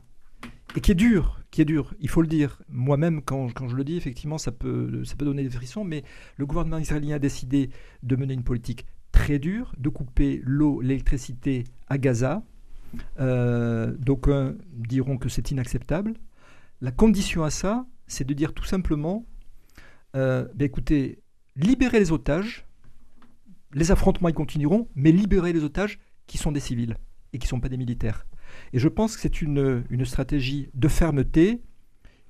et qui est dure, qui est dure, il faut le dire. Moi-même, quand, quand je le dis, effectivement, ça peut, ça peut donner des frissons, mais le gouvernement israélien a décidé de mener une politique très dure, de couper l'eau, l'électricité à Gaza. Euh, d'aucuns diront que c'est inacceptable. La condition à ça, c'est de dire tout simplement euh, ben écoutez, libérez les otages, les affrontements ils continueront, mais libérez les otages qui sont des civils et qui ne sont pas des militaires. Et je pense que c'est une, une stratégie de fermeté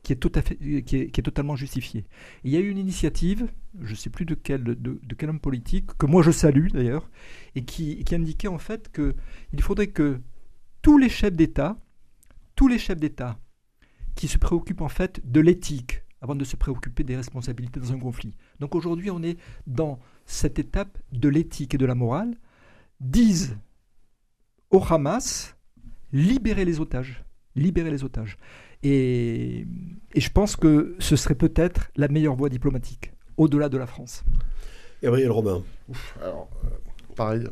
qui est, tout à fait, qui est, qui est totalement justifiée. Et il y a eu une initiative, je ne sais plus de quel, de, de quel homme politique, que moi je salue d'ailleurs, et qui, qui indiquait en fait qu'il faudrait que tous les chefs d'État, tous les chefs d'État qui se préoccupent en fait de l'éthique avant de se préoccuper des responsabilités dans un conflit. Donc aujourd'hui, on est dans cette étape de l'éthique et de la morale. Disent au Hamas, libérez les otages, libérez les otages. Et, et je pense que ce serait peut-être la meilleure voie diplomatique, au-delà de la France. Gabriel Robin. Ouf, alors, euh, pareil...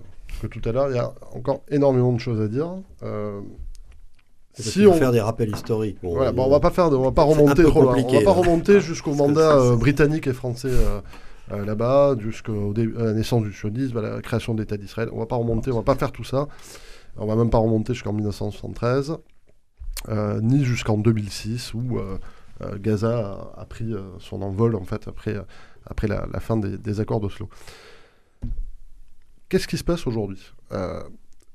que tout à l'heure, il y a encore énormément de choses à dire. Euh, si on va faire des rappels historiques. Bon, voilà, bon, on ne va pas faire, de, on va pas remonter trop loin. On va pas remonter jusqu'au mandat euh, britannique et français euh, euh, là-bas, jusqu'à la naissance du sionisme, à la création de l'État d'Israël. On ne va pas remonter, on ne va pas faire tout ça. On ne va même pas remonter jusqu'en mille neuf cent soixante-treize, euh, ni jusqu'en deux mille six, où euh, euh, Gaza a, a pris euh, son envol, en fait, après, euh, après la, la fin des, des accords d'Oslo. Qu'est-ce qui se passe aujourd'hui ? euh,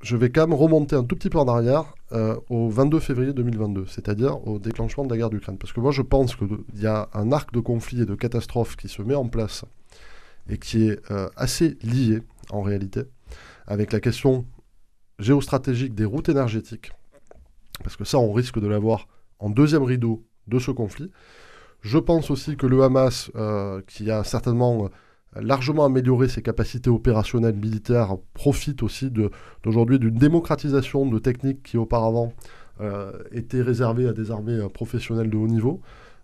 Je vais quand même remonter un tout petit peu en arrière euh, au vingt-deux février deux mille vingt-deux, c'est-à-dire au déclenchement de la guerre d'Ukraine. Parce que moi, je pense qu'il y a un arc de conflit et de catastrophe qui se met en place et qui est euh, assez lié, en réalité, avec la question géostratégique des routes énergétiques. Parce que ça, on risque de l'avoir en deuxième rideau de ce conflit. Je pense aussi que le Hamas, euh, qui a certainement... largement améliorer ses capacités opérationnelles militaires, profite aussi de, d'aujourd'hui d'une démocratisation de techniques qui auparavant euh, étaient réservées à des armées euh, professionnelles de haut niveau.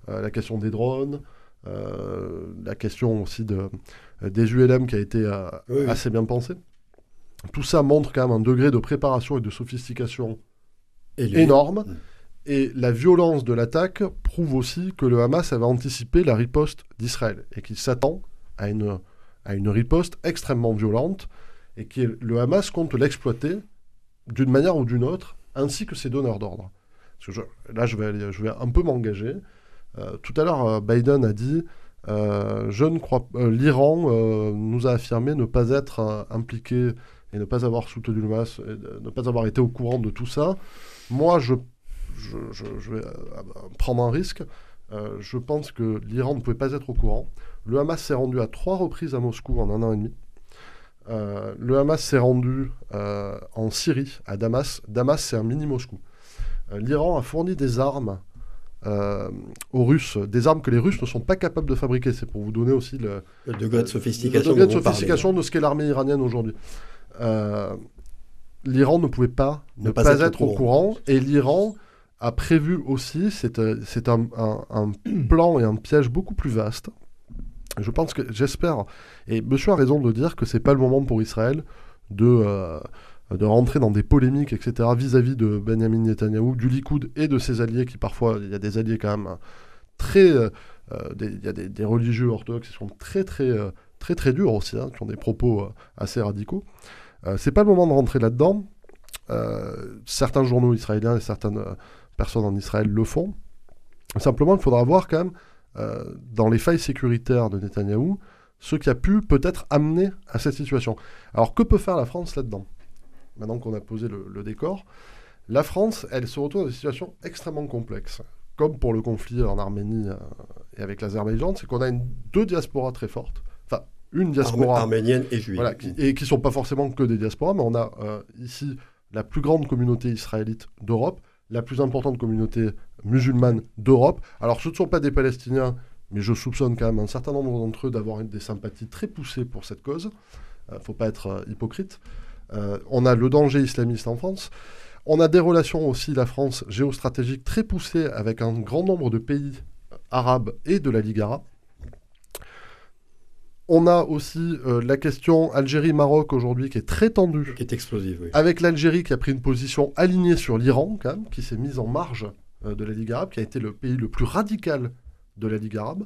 Euh, la question des drones, euh, la question aussi de, des U L M qui a été euh, oui. assez bien pensée. Tout ça montre quand même un degré de préparation et de sophistication et énorme. Oui. Et la violence de l'attaque prouve aussi que le Hamas avait anticipé la riposte d'Israël et qu'il s'attend à une, à une riposte extrêmement violente et que le Hamas compte l'exploiter d'une manière ou d'une autre, ainsi que ses donneurs d'ordre. Parce que je, là, je vais, aller, je vais un peu m'engager. Euh, tout à l'heure, euh, Biden a dit euh, « Je ne crois euh, l'Iran euh, nous a affirmé ne pas être euh, impliqué et ne pas avoir soutenu le Hamas, et de, ne pas avoir été au courant de tout ça. Moi, je, je, je, je vais euh, prendre un risque. Euh, je pense que l'Iran ne pouvait pas être au courant. » Le Hamas s'est rendu à trois reprises à Moscou en un an et demi. Euh, le Hamas s'est rendu euh, en Syrie, à Damas. Damas, c'est un mini-Moscou. Euh, L'Iran a fourni des armes euh, aux Russes, des armes que les Russes ne sont pas capables de fabriquer. C'est pour vous donner aussi le, le degré de sophistication, le degré de, sophistication parlez, de ce qu'est l'armée iranienne aujourd'hui. Euh, L'Iran ne pouvait pas ne, ne pas, pas être, être au courant. Et l'Iran a prévu aussi, c'est un, un, un plan et un piège beaucoup plus vaste. Je pense que, j'espère, et monsieur a raison de dire que c'est pas le moment pour Israël de, euh, de rentrer dans des polémiques, et cetera, vis-à-vis de Benjamin Netanyahou, du Likoud et de ses alliés qui parfois, il y a des alliés quand même très, euh, des, il y a des, des religieux orthodoxes qui sont très très très très, très durs aussi, hein, qui ont des propos euh, assez radicaux. Euh, c'est pas le moment de rentrer là-dedans. Euh, certains journaux israéliens et certaines personnes en Israël le font. Simplement, il faudra voir quand même Euh, dans les failles sécuritaires de Netanyahou, ce qui a pu peut-être amener à cette situation. Alors que peut faire la France là-dedans? Maintenant qu'on a posé le, le décor, la France, elle se retrouve dans des situations extrêmement complexes. Comme pour le conflit en Arménie euh, et avec l'Azerbaïdjan, c'est qu'on a une, deux diasporas très fortes. Enfin, une diaspora... Arme, arménienne et juive. Voilà, qui, et qui ne sont pas forcément que des diasporas, mais on a euh, ici la plus grande communauté israélite d'Europe, la plus importante communauté musulmane d'Europe. Alors, ce ne sont pas des Palestiniens, mais je soupçonne quand même un certain nombre d'entre eux d'avoir des sympathies très poussées pour cette cause. Il euh, ne faut pas être euh, hypocrite. Euh, on a le danger islamiste en France. On a des relations aussi, la France, géostratégique très poussée avec un grand nombre de pays arabes et de la Ligue arabe. On a aussi euh, la question Algérie-Maroc aujourd'hui qui est très tendue. Qui est explosive, oui. Avec l'Algérie qui a pris une position alignée sur l'Iran, quand même, qui s'est mise en marge euh, de la Ligue arabe, qui a été le pays le plus radical de la Ligue arabe.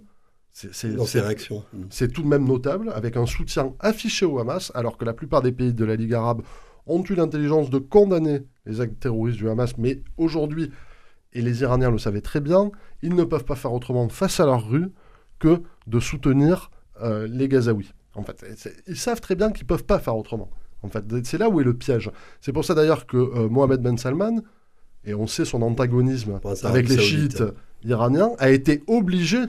C'est, dans ses réactions. C'est tout de même notable, avec un soutien affiché au Hamas, alors que la plupart des pays de la Ligue arabe ont eu l'intelligence de condamner les actes terroristes du Hamas. Mais aujourd'hui, et les Iraniens le savaient très bien, ils ne peuvent pas faire autrement face à leur rue que de soutenir... Euh, les Gazaouis. En fait, ils savent très bien qu'ils ne peuvent pas faire autrement. En fait, c'est là où est le piège. C'est pour ça d'ailleurs que euh, Mohamed Ben Salman, et on sait son antagonisme avec les chiites iraniens, a été obligé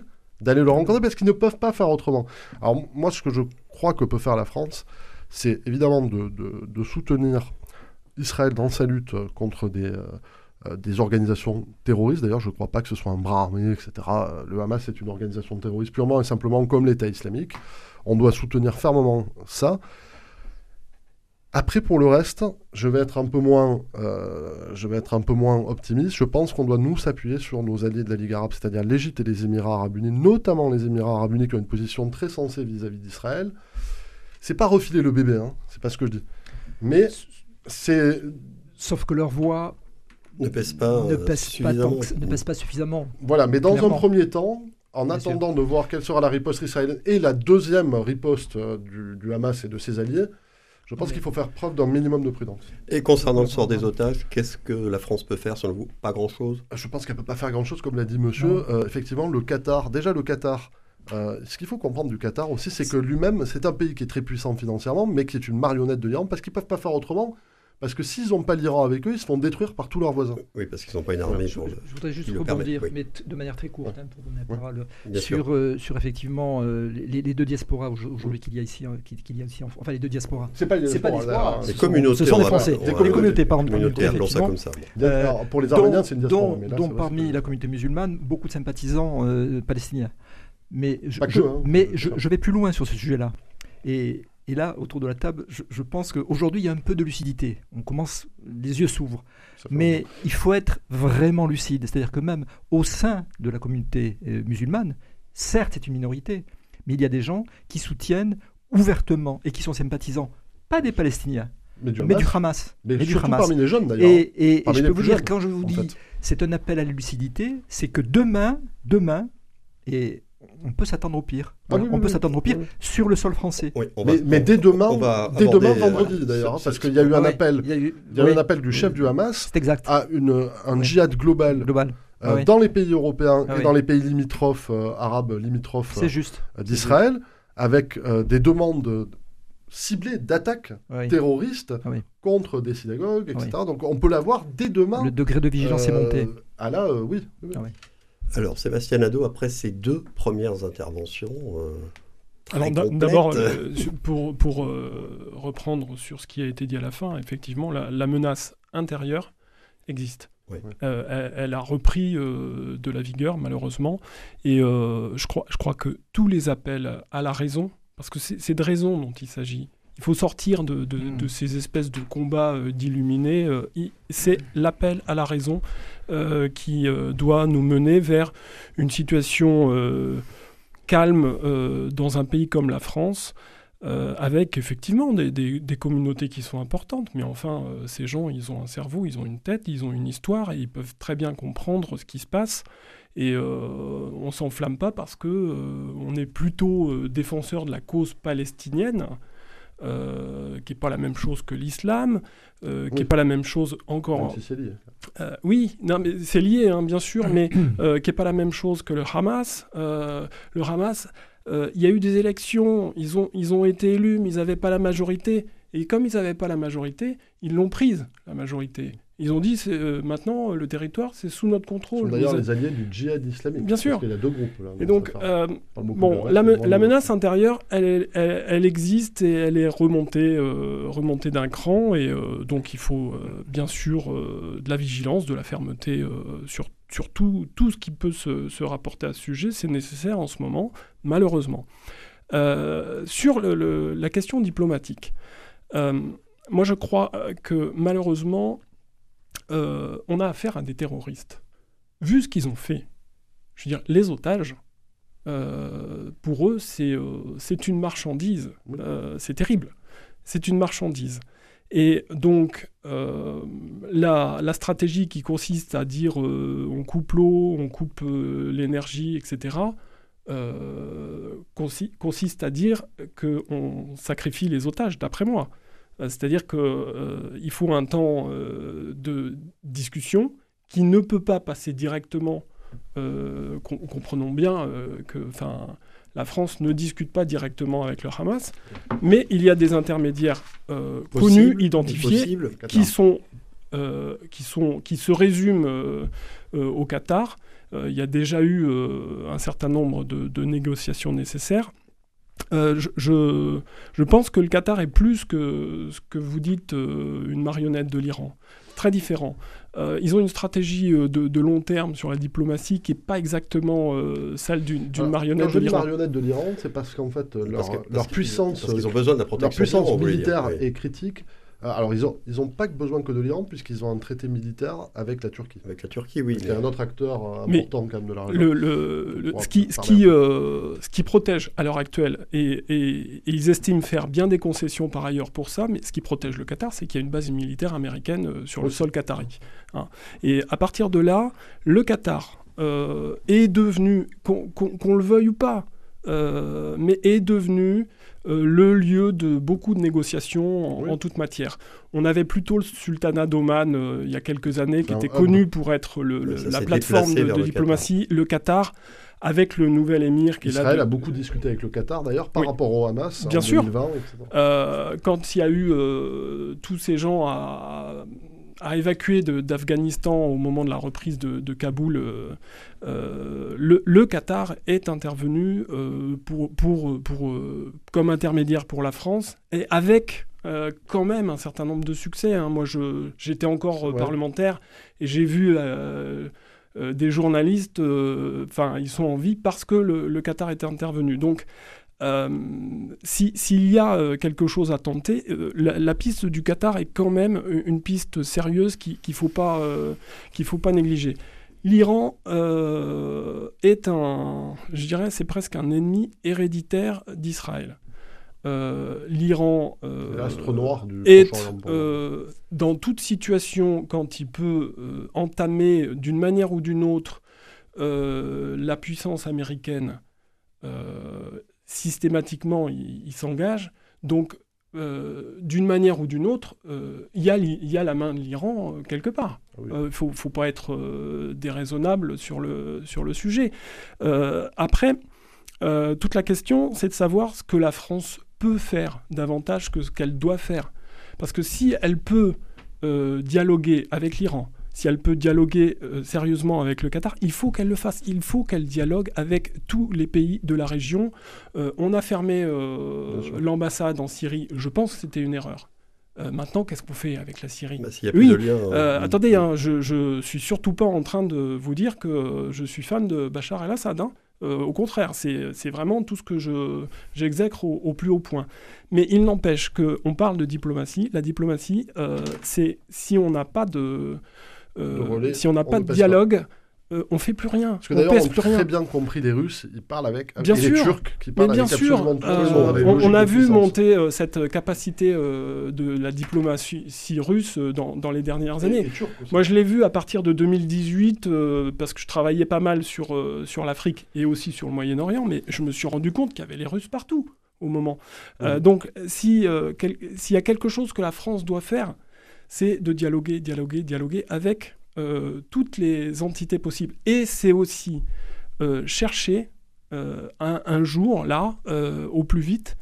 d'aller le rencontrer parce qu'ils ne peuvent pas faire autrement. Alors moi, ce que je crois que peut faire la France, c'est évidemment de, de, de soutenir Israël dans sa lutte contre des... Euh, des organisations terroristes. D'ailleurs, je ne crois pas que ce soit un bras armé, et cetera. Le Hamas est une organisation terroriste purement et simplement comme l'État islamique. On doit soutenir fermement ça. Après, pour le reste, je vais être un peu moins, euh, je vais être un peu moins optimiste. Je pense qu'on doit nous s'appuyer sur nos alliés de la Ligue arabe, c'est-à-dire l'Égypte et les Émirats arabes unis, notamment les Émirats arabes unis qui ont une position très sensée vis-à-vis d'Israël. C'est pas refiler le bébé, hein. C'est pas ce que je dis. Mais c'est... Sauf que leur voix... ne pèse pas, ne pèse, euh, pas, tant que, ne pèse pas suffisamment. Voilà, mais dans clairement. Un premier temps, en Bien attendant sûr. de voir quelle sera la riposte israélienne et la deuxième riposte du, du Hamas et de ses alliés, je pense oui. qu'il faut faire preuve d'un minimum de prudence. Et concernant le sort des otages, qu'est-ce que la France peut faire selon vous? Pas grand-chose. Je pense qu'elle ne peut pas faire grand-chose, comme l'a dit monsieur. Euh, effectivement, le Qatar, déjà le Qatar... Euh, ce qu'il faut comprendre du Qatar aussi, c'est que lui-même, c'est un pays qui est très puissant financièrement, mais qui est une marionnette de l'Iran, parce qu'ils ne peuvent pas faire autrement, parce que s'ils n'ont pas l'Iran avec eux, ils se font détruire par tous leurs voisins. Oui, parce qu'ils n'ont pas une armée. Je, je voudrais juste rebondir, oui. mais t- de manière très courte, hein, pour donner la parole, oui, sur, euh, sur effectivement euh, les, les deux diasporas aujourd'hui qu'il y a ici, hein, qu'il y a ici en, enfin les deux diasporas. C'est pas les diasporas, c'est communautés. Ce sont des Français, des communautés, par communautés, pour les Arméniens, c'est une diaspora. Dont parmi la communauté musulmane, beaucoup de sympathisants palestiniens. Mais, je, que, je, hein, mais je, je vais plus loin sur ce sujet-là. Et, et là, autour de la table, je, je pense qu'aujourd'hui, il y a un peu de lucidité. On commence, les yeux s'ouvrent. Mais bon. il faut être vraiment lucide. C'est-à-dire que même au sein de la communauté euh, musulmane, certes, c'est une minorité, mais il y a des gens qui soutiennent ouvertement et qui sont sympathisants, pas des Palestiniens, mais du, mais du Hamas. Mais, mais du Hamas. Parmi les jeunes, d'ailleurs. Et, et, et je peux vous dire, jeunes, quand je vous dis, fait. c'est un appel à la lucidité, c'est que demain, demain, et... on peut s'attendre au pire. Ah voilà, oui, on oui, peut oui. s'attendre au pire oui. sur le sol français. Oui, va, mais, mais dès demain, dès demain vendredi euh, d'ailleurs, c'est, hein, c'est, parce qu'il y a eu un ouais, appel, il y a eu, y a oui, eu un appel du chef oui, du Hamas exact. à une, un oui. djihad global, global. Euh, ah oui. dans les pays européens ah oui. et dans les pays limitrophes euh, arabes, limitrophes euh, juste. d'Israël, juste. avec euh, des demandes ciblées d'attaques oui. terroristes ah oui. contre des synagogues, et cetera. Oui. Donc on peut l'avoir dès demain. Le degré de vigilance euh, est monté. Ah là, euh, oui. oui. Ah oui. Alors, Sébastien Nadot, après ces deux premières interventions... Euh, Alors d- d'abord, euh, pour, pour euh, reprendre sur ce qui a été dit à la fin, effectivement, la, la menace intérieure existe. Oui. Euh, elle, elle a repris euh, de la vigueur, malheureusement, et euh, je, crois, je crois que tous les appels à la raison, parce que c'est, c'est de raison dont il s'agit, il faut sortir de, de, mmh. de ces espèces de combats euh, d'illuminés. Euh, y, c'est l'appel à la raison euh, qui euh, doit nous mener vers une situation euh, calme euh, dans un pays comme la France, euh, avec effectivement des, des, des communautés qui sont importantes. Mais enfin, euh, ces gens, ils ont un cerveau, ils ont une tête, ils ont une histoire et ils peuvent très bien comprendre ce qui se passe. Et euh, on ne s'enflamme pas parce qu'on euh, est plutôt euh, défenseur de la cause palestinienne, Euh, qui n'est pas la même chose que l'islam, euh, oui. qui n'est pas la même chose encore... Même si c'est lié. Euh, oui, non, mais c'est lié, hein, bien sûr, mais euh, qui n'est pas la même chose que le Hamas. Euh, le Hamas, il euh, y a eu des élections, ils ont, ils ont été élus, mais ils n'avaient pas la majorité. Et comme ils n'avaient pas la majorité, ils l'ont prise, la majorité. Ils ont dit, c'est, euh, maintenant, le territoire, c'est sous notre contrôle. Ce sont d'ailleurs les, les alliés du djihad islamique. Bien sûr. Parce qu'il y a deux groupes. Là, et donc, euh, bon, reste, la, me, la menace intérieure, elle, elle, elle existe et elle est remontée, euh, remontée d'un cran. Et euh, donc, il faut, euh, bien sûr, euh, de la vigilance, de la fermeté euh, sur, sur tout, tout ce qui peut se, se rapporter à ce sujet. C'est nécessaire en ce moment, malheureusement. Euh, sur le, le, la question diplomatique, euh, moi, je crois que, malheureusement... Euh, on a affaire à des terroristes. Vu ce qu'ils ont fait, je veux dire, les otages, euh, pour eux, c'est, euh, c'est une marchandise. Euh, c'est terrible. C'est une marchandise. Et donc, euh, la, la stratégie qui consiste à dire euh, on coupe l'eau, on coupe euh, l'énergie, et cetera, euh, consi- consiste à dire qu'on sacrifie les otages, d'après moi. C'est-à-dire qu'il euh, faut un temps euh, de discussion qui ne peut pas passer directement. Euh, com- comprenons bien euh, que la France ne discute pas directement avec le Hamas, mais il y a des intermédiaires euh, possible, connus, identifiés, possible, qui, sont, euh, qui, sont, qui se résument euh, euh, au Qatar. Il euh, y a déjà eu euh, un certain nombre de, de négociations nécessaires. Euh, je, je, je pense que le Qatar est plus que ce que vous dites euh, une marionnette de l'Iran. Très différent. Euh, ils ont une stratégie euh, de, de long terme sur la diplomatie qui n'est pas exactement euh, celle d'une, d'une ah, marionnette de l'Iran. Une marionnette de l'Iran, c'est parce qu'en fait leur, parce que, parce leur puissance, parce qu'ils ont besoin de la protection, leur puissance militaire dire, oui. est critique. Alors, ils n'ont ils ont pas besoin que de l'Iran, puisqu'ils ont un traité militaire avec la Turquie. Avec la Turquie, oui. C'est un autre acteur important, quand même, de la région. Le, le, le, ce, qui, ce, qui, euh, ce qui protège à l'heure actuelle, et, et, et ils estiment faire bien des concessions par ailleurs pour ça, mais ce qui protège le Qatar, c'est qu'il y a une base militaire américaine sur le sol qatari. Hein. Et à partir de là, le Qatar, euh, est devenu, qu'on qu'on, qu'on le veuille ou pas, euh, mais est devenu euh, le lieu de beaucoup de négociations en, oui. en toute matière. On avait plutôt le sultanat d'Oman euh, il y a quelques années, qui non, était connu non. pour être le, le, ça, la plateforme de, de le diplomatie. Qatar. Le Qatar, avec le nouvel émir qui Israël est là de... a beaucoup discuté avec le Qatar, d'ailleurs, par oui. rapport au Hamas Bien en sûr. deux mille vingt, et cetera. Euh, quand il y a eu euh, tous ces gens à... à évacuer de, d'Afghanistan au moment de la reprise de, de Kaboul, euh, euh, le, le Qatar est intervenu euh, pour, pour, pour, euh, comme intermédiaire pour la France, et avec euh, quand même un certain nombre de succès. Hein. Moi, je, j'étais encore euh, ouais. parlementaire, et j'ai vu euh, euh, des journalistes, enfin, euh, ils sont en vie parce que le, le Qatar était intervenu. Donc, Euh, si, s'il y a euh, quelque chose à tenter, euh, la, la piste du Qatar est quand même une piste sérieuse qu'il ne faut, euh, faut pas négliger. L'Iran euh, est un, je dirais, c'est presque un ennemi héréditaire d'Israël. Euh, L'Iran euh, l'astre noir du est euh, dans toute situation, quand il peut euh, entamer d'une manière ou d'une autre euh, la puissance américaine, euh, systématiquement, il, il s'engage. Donc, euh, d'une manière ou d'une autre, euh, y a li- y a la main de l'Iran euh, quelque part. Il oui. euh, faut, faut pas être euh, déraisonnable sur le, sur le sujet. Euh, après, euh, toute la question, c'est de savoir ce que la France peut faire davantage que ce qu'elle doit faire. Parce que si elle peut euh, dialoguer avec l'Iran, si elle peut dialoguer euh, sérieusement avec le Qatar, il faut qu'elle le fasse. Il faut qu'elle dialogue avec tous les pays de la région. Euh, on a fermé euh, l'ambassade en Syrie. Je pense que c'était une erreur. Euh, maintenant, qu'est-ce qu'on fait avec la Syrie ? bah, s'il y a plus oui. de lien, euh, euh, attendez, hein, je ne suis surtout pas en train de vous dire que je suis fan de Bachar el-Assad. Hein. Euh, au contraire, c'est, c'est vraiment tout ce que je, j'exècre au, au plus haut point. Mais il n'empêche qu'on parle de diplomatie. La diplomatie, euh, c'est si on n'a pas de... Euh, relais, si on n'a pas de dialogue, pas. Euh, on ne fait plus rien. Parce que on d'ailleurs, on a très rien. bien compris des Russes, ils parlent avec, avec les sûr. Turcs, qui parlent bien avec sûr. absolument tout euh, le monde. On, on a vu monter euh, cette capacité euh, de la diplomatie russe euh, dans, dans les dernières et, années. Et Moi, je l'ai vu à partir de deux mille dix-huit, euh, parce que je travaillais pas mal sur, euh, sur l'Afrique et aussi sur le Moyen-Orient, mais je me suis rendu compte qu'il y avait les Russes partout, au moment. Ouais. Euh, donc, si, euh, quel, s'il y a quelque chose que la France doit faire, c'est de dialoguer, dialoguer, dialoguer avec euh, toutes les entités possibles. Et c'est aussi euh, chercher euh, un, un jour, là, euh, au plus vite,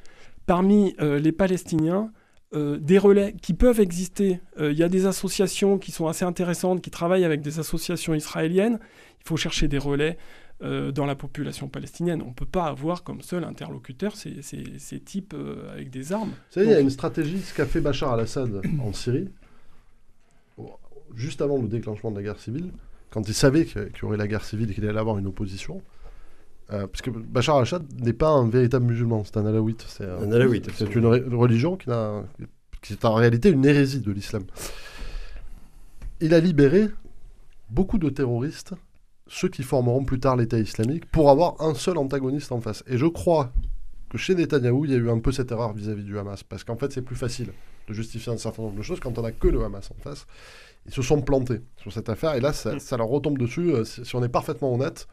parmi euh, les Palestiniens, euh, des relais qui peuvent exister. Il euh, y a des associations qui sont assez intéressantes, qui travaillent avec des associations israéliennes. Il faut chercher des relais euh, dans la population palestinienne. On ne peut pas avoir comme seul interlocuteur ces, ces, ces types euh, avec des armes. Vous savez, il y a une stratégie, ce qu'a fait Bachar el-Assad en Syrie, juste avant le déclenchement de la guerre civile, quand il savait qu'il y aurait la guerre civile et qu'il allait avoir une opposition, euh, parce que Bachar el-Assad n'est pas un véritable musulman, c'est un alawite. C'est, un alawite, c'est, c'est une religion qui, n'a, qui est en réalité une hérésie de l'islam. Il a libéré beaucoup de terroristes, ceux qui formeront plus tard l'État islamique, pour avoir un seul antagoniste en face. Et je crois que chez Netanyahou, il y a eu un peu cette erreur vis-à-vis du Hamas, parce qu'en fait, c'est plus facile de justifier un certain nombre de choses quand on n'a que le Hamas en face. Ils se sont plantés sur cette affaire, et là, ça, ça leur retombe dessus. Euh, si, si on est parfaitement honnête,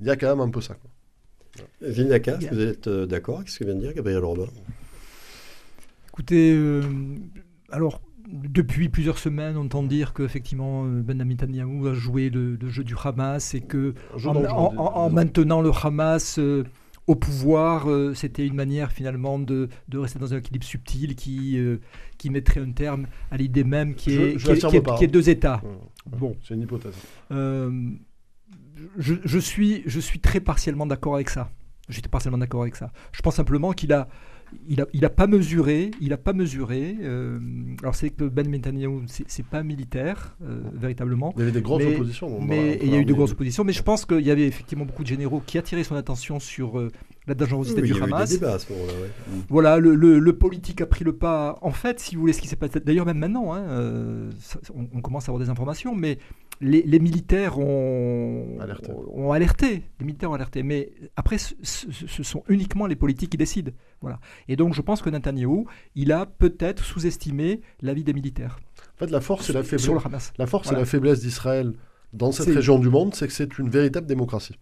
il y a quand même un peu ça. Ouais. Gilles Nacache, yeah. vous êtes euh, d'accord avec ce que vient de dire Gabriel Robin ? Écoutez, euh, alors, depuis plusieurs semaines, on entend dire qu'effectivement, Benjamin Netanyahou a joué le, le jeu du Hamas, et que en, en, en, en maintenant le Hamas... Euh, au pouvoir, euh, c'était une manière finalement de, de rester dans un équilibre subtil qui, euh, qui mettrait un terme à l'idée même qui est, je, je qui est, qui est, qui est deux États. Ouais, ouais, bon. C'est une hypothèse. Euh, je, je, suis, je suis très partiellement d'accord avec ça. Je suis partiellement d'accord avec ça. Je pense simplement qu'il a... Il a, il a pas mesuré, il a pas mesuré. Euh, alors c'est que Ben Netanyahou, c'est, c'est pas militaire euh, véritablement. Il y avait des grosses mais, oppositions. Mais il y a eu de grosses oppositions, mais je pense qu'il y avait effectivement beaucoup de généraux qui attiraient son attention sur euh, la dangerosité oui, du il y Hamas. Eu des débats à ce moment-là, ouais. Voilà, le, le, le politique a pris le pas. En fait, si vous voulez, ce qui s'est passé. D'ailleurs, même maintenant, hein, euh, ça, on, on commence à avoir des informations, mais les, les militaires ont alerté. ont alerté. Les militaires ont alerté, mais après, ce, ce sont uniquement les politiques qui décident. Voilà. Et donc, je pense que Netanyahou, il a peut-être sous-estimé l'avis des militaires. En fait, la force, c'est la faiblesse. Sur le Hamas. La force, voilà. c'est la faiblesse d'Israël dans cette région du monde, c'est que c'est une véritable démocratie.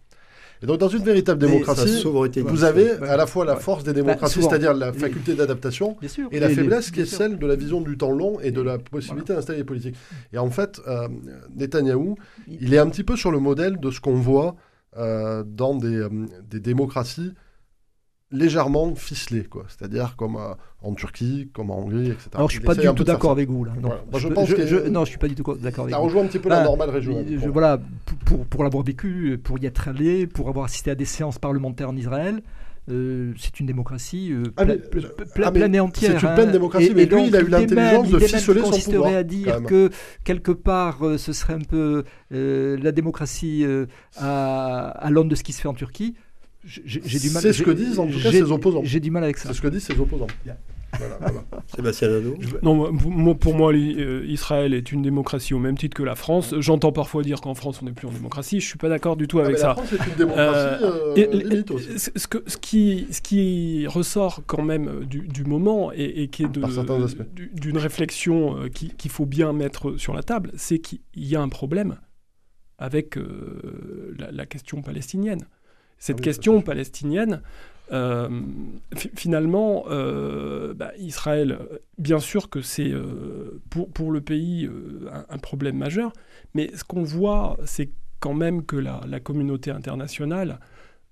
Et donc, dans une véritable démocratie, vous avez à la fois la force des démocraties, c'est-à-dire la faculté d'adaptation, et la faiblesse qui est celle de la vision du temps long et de la possibilité d'installer les politiques. Et en fait, euh, Netanyahou, il est un petit peu sur le modèle de ce qu'on voit euh, dans des, euh, des démocraties légèrement ficelé, quoi. C'est-à-dire comme euh, en Turquie, comme en Hongrie, et cetera. Alors, je suis pas du tout d'accord avec vous, là. Non, voilà. Moi, je, je, pense je, que... je, non je suis pas du tout d'accord avec vous. Ça rejoint un petit peu là, la normale régionale. Je, pour voilà, pour, pour l'avoir vécu, pour y être allé, pour avoir assisté à des séances parlementaires en Israël, euh, c'est une démocratie euh, pla ah, mais, pla ah, pleine et entière. C'est une pleine hein. démocratie, et, mais et lui, donc, il a eu l'intelligence de ficeler son pouvoir. Consisterait à dire que, quelque part, euh, ce serait un peu euh, la démocratie euh, à, à l'aune de ce qui se fait en Turquie. C'est ce que disent en tout cas ses opposants. J'ai du mal avec ça. C'est ce que disent ses opposants. Yeah. Voilà, voilà. Sébastien Nadot. Non, pour moi, Israël est une démocratie au même titre que la France. J'entends parfois dire qu'en France, on n'est plus en démocratie. Je ne suis pas d'accord du tout avec ça. Ah, mais la France est une démocratie euh, euh, limite aussi. Ce, que, ce, qui, ce qui ressort quand même du, du moment et, et qui est d'une réflexion qu'il faut bien mettre sur la table, c'est qu'il y a un problème avec euh, la, la question palestinienne. Cette ah oui, question palestinienne, euh, finalement, euh, bah, Israël, bien sûr que c'est euh, pour, pour le pays euh, un, un problème majeur, mais ce qu'on voit, c'est quand même que la, la communauté internationale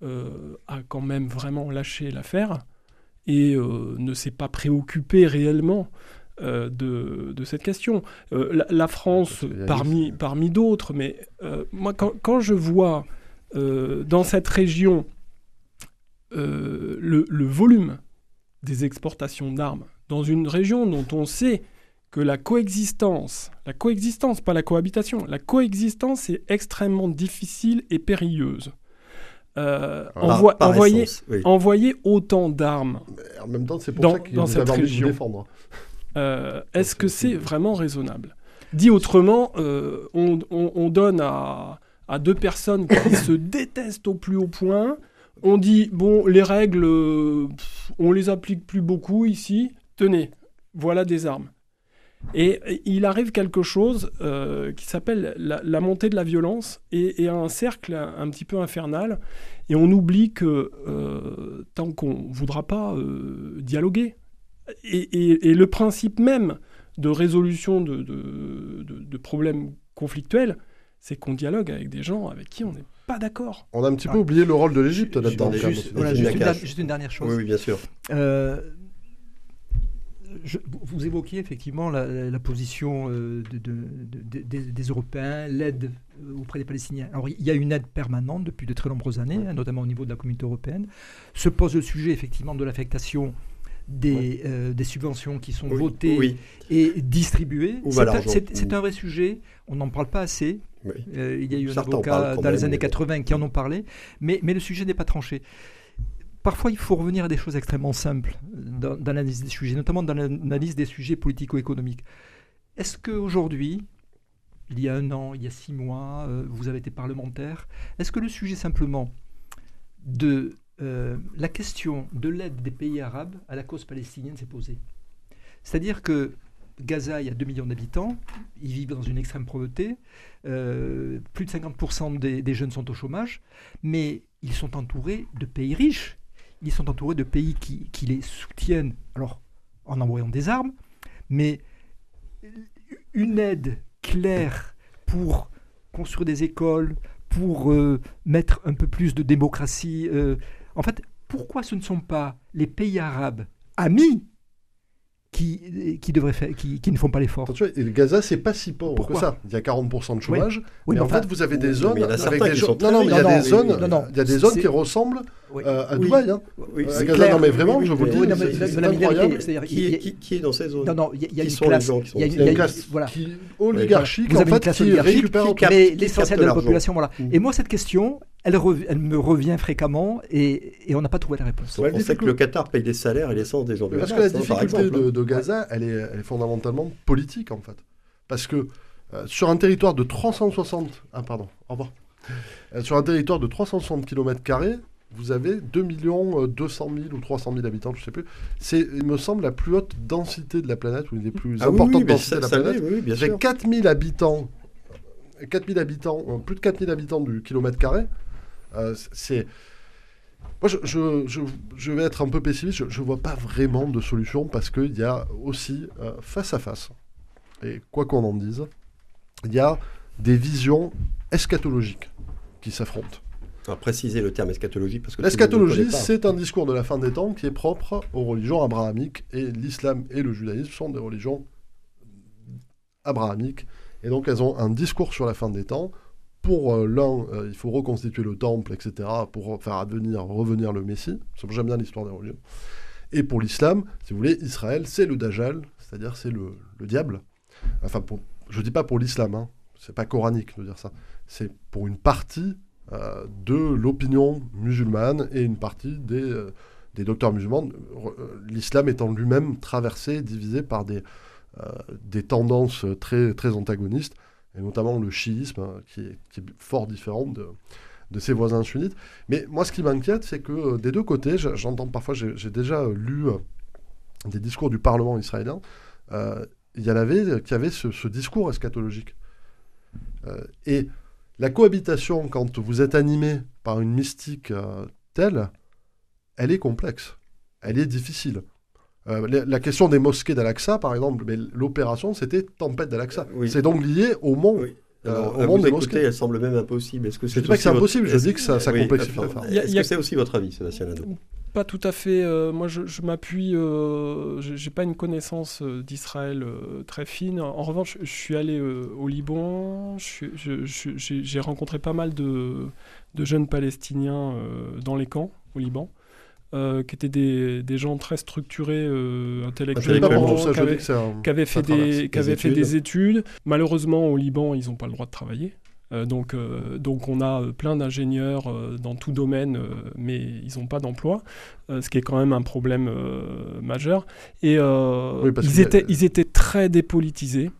euh, a quand même vraiment lâché l'affaire et euh, ne s'est pas préoccupée réellement euh, de, de cette question. Euh, la, la France, parmi, parmi d'autres, mais euh, moi, quand, quand je vois... Euh, dans cette région, euh, le, le volume des exportations d'armes, dans une région dont on sait que la coexistence, la coexistence, pas la cohabitation, la coexistence est extrêmement difficile et périlleuse. Euh, ah, envoi, envoyer, essence, oui. envoyer autant d'armes en même temps, c'est pour dans, ça qu'ils ont envie de défendre. Euh, Est-ce que c'est vraiment raisonnable? Dit autrement, euh, on, on, on donne à... à deux personnes qui se détestent au plus haut point. On dit, bon, les règles, pff, on les applique plus beaucoup ici. Tenez, voilà des armes. Et, et il arrive quelque chose euh, qui s'appelle la, la montée de la violence et, et un cercle un, un petit peu infernal. Et on oublie que euh, tant qu'on ne voudra pas euh, dialoguer. Et, et, et le principe même de résolution de, de, de, de problèmes conflictuels, c'est qu'on dialogue avec des gens avec qui on n'est pas d'accord. On a un petit ah, peu oublié le rôle de l'Égypte là-dedans. Juste, voilà, juste, une, juste une dernière chose. Oui, oui bien sûr. Euh, je, vous évoquiez effectivement la, la position de, de, de, des, des Européens, l'aide auprès des Palestiniens. Alors, il y a une aide permanente depuis de très nombreuses années, ouais. hein, notamment au niveau de la communauté européenne. Se pose le sujet effectivement de l'affectation des, ouais. euh, des subventions qui sont oui, votées oui. et distribuées. C'est un vrai sujet, on n'en parle pas assez. Oui. Euh, il y a eu Certains un avocat dans les années quatre-vingts qui en ont parlé, mais, mais le sujet n'est pas tranché. Parfois, il faut revenir à des choses extrêmement simples dans, dans l'analyse des sujets, notamment dans l'analyse des sujets politico-économiques. Est-ce qu'aujourd'hui, il y a un an, il y a six mois, euh, vous avez été parlementaire, est-ce que le sujet simplement de euh, la question de l'aide des pays arabes à la cause palestinienne s'est posé? C'est-à-dire que Gaza, il y a deux millions d'habitants, ils vivent dans une extrême pauvreté, euh, plus de cinquante pour cent des, des jeunes sont au chômage, mais ils sont entourés de pays riches, ils sont entourés de pays qui, qui les soutiennent, alors en envoyant des armes, mais une aide claire pour construire des écoles, pour euh, mettre un peu plus de démocratie. Euh, en fait, pourquoi ce ne sont pas les pays arabes amis Qui, qui, devraient faire, qui, qui ne font pas l'effort. Et le Gaza, c'est pas si pauvre Pourquoi que ça. Il y a quarante pour cent de chômage, oui. Oui, mais, mais en enfin, fait, vous avez des zones... avec des gens... Non, non, mais il y a des zones, non, non, il y a des zones qui ressemblent oui. euh, à oui. Dubaï. Hein. Oui, à Gaza, clair. Non, mais vraiment, oui, je vous le dis, c'est incroyable. Qui est dans ces zones? Non, non, il y a une classe... Il y a une classe oligarchique, en fait, qui récupère... Mais l'essentiel de la population, voilà. Et moi, cette question... Elle, rev... elle me revient fréquemment et, et on n'a pas trouvé la réponse. Ouais, on sait que le Qatar paye les salaires et l'essence des gens de Gaza. Parce que la difficulté de, de Gaza, elle est, elle est fondamentalement politique, en fait. Parce que euh, sur un territoire de trois cent soixante... Ah, pardon. Au revoir. Euh, sur un territoire de trois cent soixante kilomètres carrés, vous avez deux millions deux cent mille ou trois cent mille habitants, je ne sais plus. C'est, il me semble, la plus haute densité de la planète, ou une des plus ah, importantes oui, oui, densités ça, de la planète. Oui, oui, bien sûr. quatre mille habitants quatre mille habitants, plus de quatre mille habitants du kilomètre carré, euh, c'est... Moi, je, je, je, je vais être un peu pessimiste, je ne vois pas vraiment de solution parce qu'il y a aussi, euh, face à face, et quoi qu'on en dise, il y a des visions eschatologiques qui s'affrontent. Alors, préciser le terme eschatologie parce que... L'eschatologie, c'est un discours de la fin des temps qui est propre aux religions abrahamiques, et l'islam et le judaïsme sont des religions abrahamiques, et donc elles ont un discours sur la fin des temps. Pour l'un, euh, il faut reconstituer le temple, et cetera, pour faire advenir, revenir le Messie. J'aime bien l'histoire des religions. Et pour l'islam, si vous voulez, Israël, c'est le Dajjal, c'est-à-dire c'est le, le diable. Enfin, pour, je ne dis pas pour l'islam, hein, c'est pas coranique de dire ça. C'est pour une partie euh, de l'opinion musulmane et une partie des, euh, des docteurs musulmans, l'islam étant lui-même traversé, divisé par des, euh, des tendances très, très antagonistes, et notamment le chiisme, hein, qui, est, qui est fort différent de, de ses voisins sunnites. Mais moi, ce qui m'inquiète, c'est que euh, des deux côtés, j'entends parfois, j'ai déjà euh, lu euh, des discours du Parlement israélien, euh, il y en avait qui avait ce, ce discours eschatologique. Euh, et la cohabitation, quand vous êtes animé par une mystique euh, telle, elle est complexe, elle est difficile. Euh, la question des mosquées d'Al-Aqsa, par exemple, mais l'opération, c'était Tempête d'Al-Aqsa. Oui. C'est donc lié au monde, oui. Alors, euh, au monde des écoutez, mosquées. Elle semble même impossible. Est-ce que je ne dis pas que c'est impossible, votre... je dis que ça, ça oui, complexifie l'affaire. Est-ce que c'est aussi votre avis, Sébastien Nadot? Pas tout à fait. Euh, moi, je, je m'appuie... Euh, je n'ai pas une connaissance euh, d'Israël euh, très fine. En revanche, je suis allé euh, au Liban. J'ai rencontré pas mal de, de jeunes Palestiniens euh, dans les camps au Liban. Euh, qui étaient des, des gens très structurés euh, intellectuellement, qui avaient fait des études. Malheureusement, au Liban, ils n'ont pas le droit de travailler. Euh, donc, euh, donc on a plein d'ingénieurs euh, dans tout domaine, euh, mais ils n'ont pas d'emploi, euh, ce qui est quand même un problème euh, majeur. Et euh, oui, ils, étaient, a... ils étaient très dépolitisés.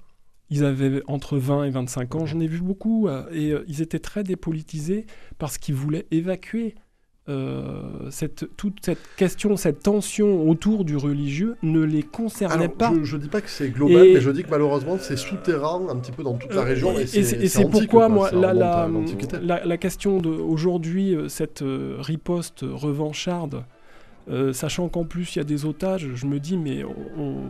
Ils avaient entre vingt et vingt-cinq ans, j'en ai vu beaucoup. Euh, et euh, ils étaient très dépolitisés parce qu'ils voulaient évacuer. Euh, cette, toute cette question, cette tension autour du religieux ne les concernait Alors, pas. Je ne dis pas que c'est global, et mais je dis que malheureusement c'est euh, souterrain un petit peu dans toute la région. Et, et c'est pourquoi, moi, la, la, la, la question d'aujourd'hui, cette euh, riposte revancharde, euh, sachant qu'en plus il y a des otages, je me dis, mais on... on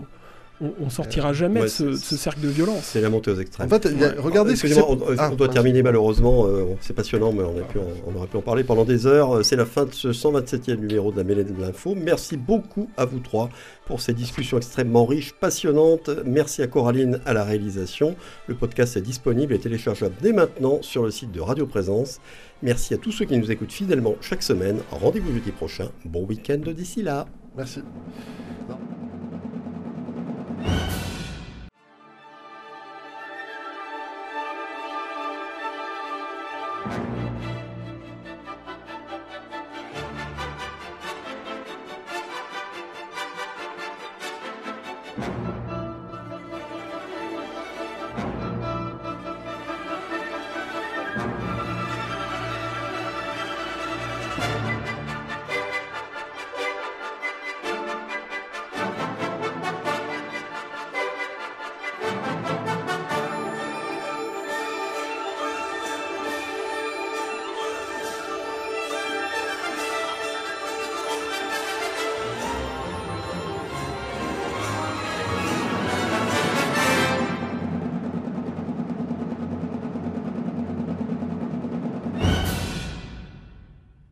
on ne sortira jamais de ouais, ce, ce cercle de violence. C'est la montée aux extrêmes. En fait, ouais. regardez ce que c'est... On, ah, on doit ah, terminer malheureusement, euh, c'est passionnant, mais on, a pu, on, on aurait pu en parler pendant des heures. C'est la fin de ce cent vingt-septième numéro de la Mêlée de l'Info. Merci beaucoup à vous trois pour ces discussions extrêmement riches, passionnantes. Merci à Coraline à la réalisation. Le podcast est disponible et téléchargeable dès maintenant sur le site de Radio Présence. Merci à tous ceux qui nous écoutent fidèlement chaque semaine. Rendez-vous jeudi prochain. Bon week-end d'ici là. Merci. Non.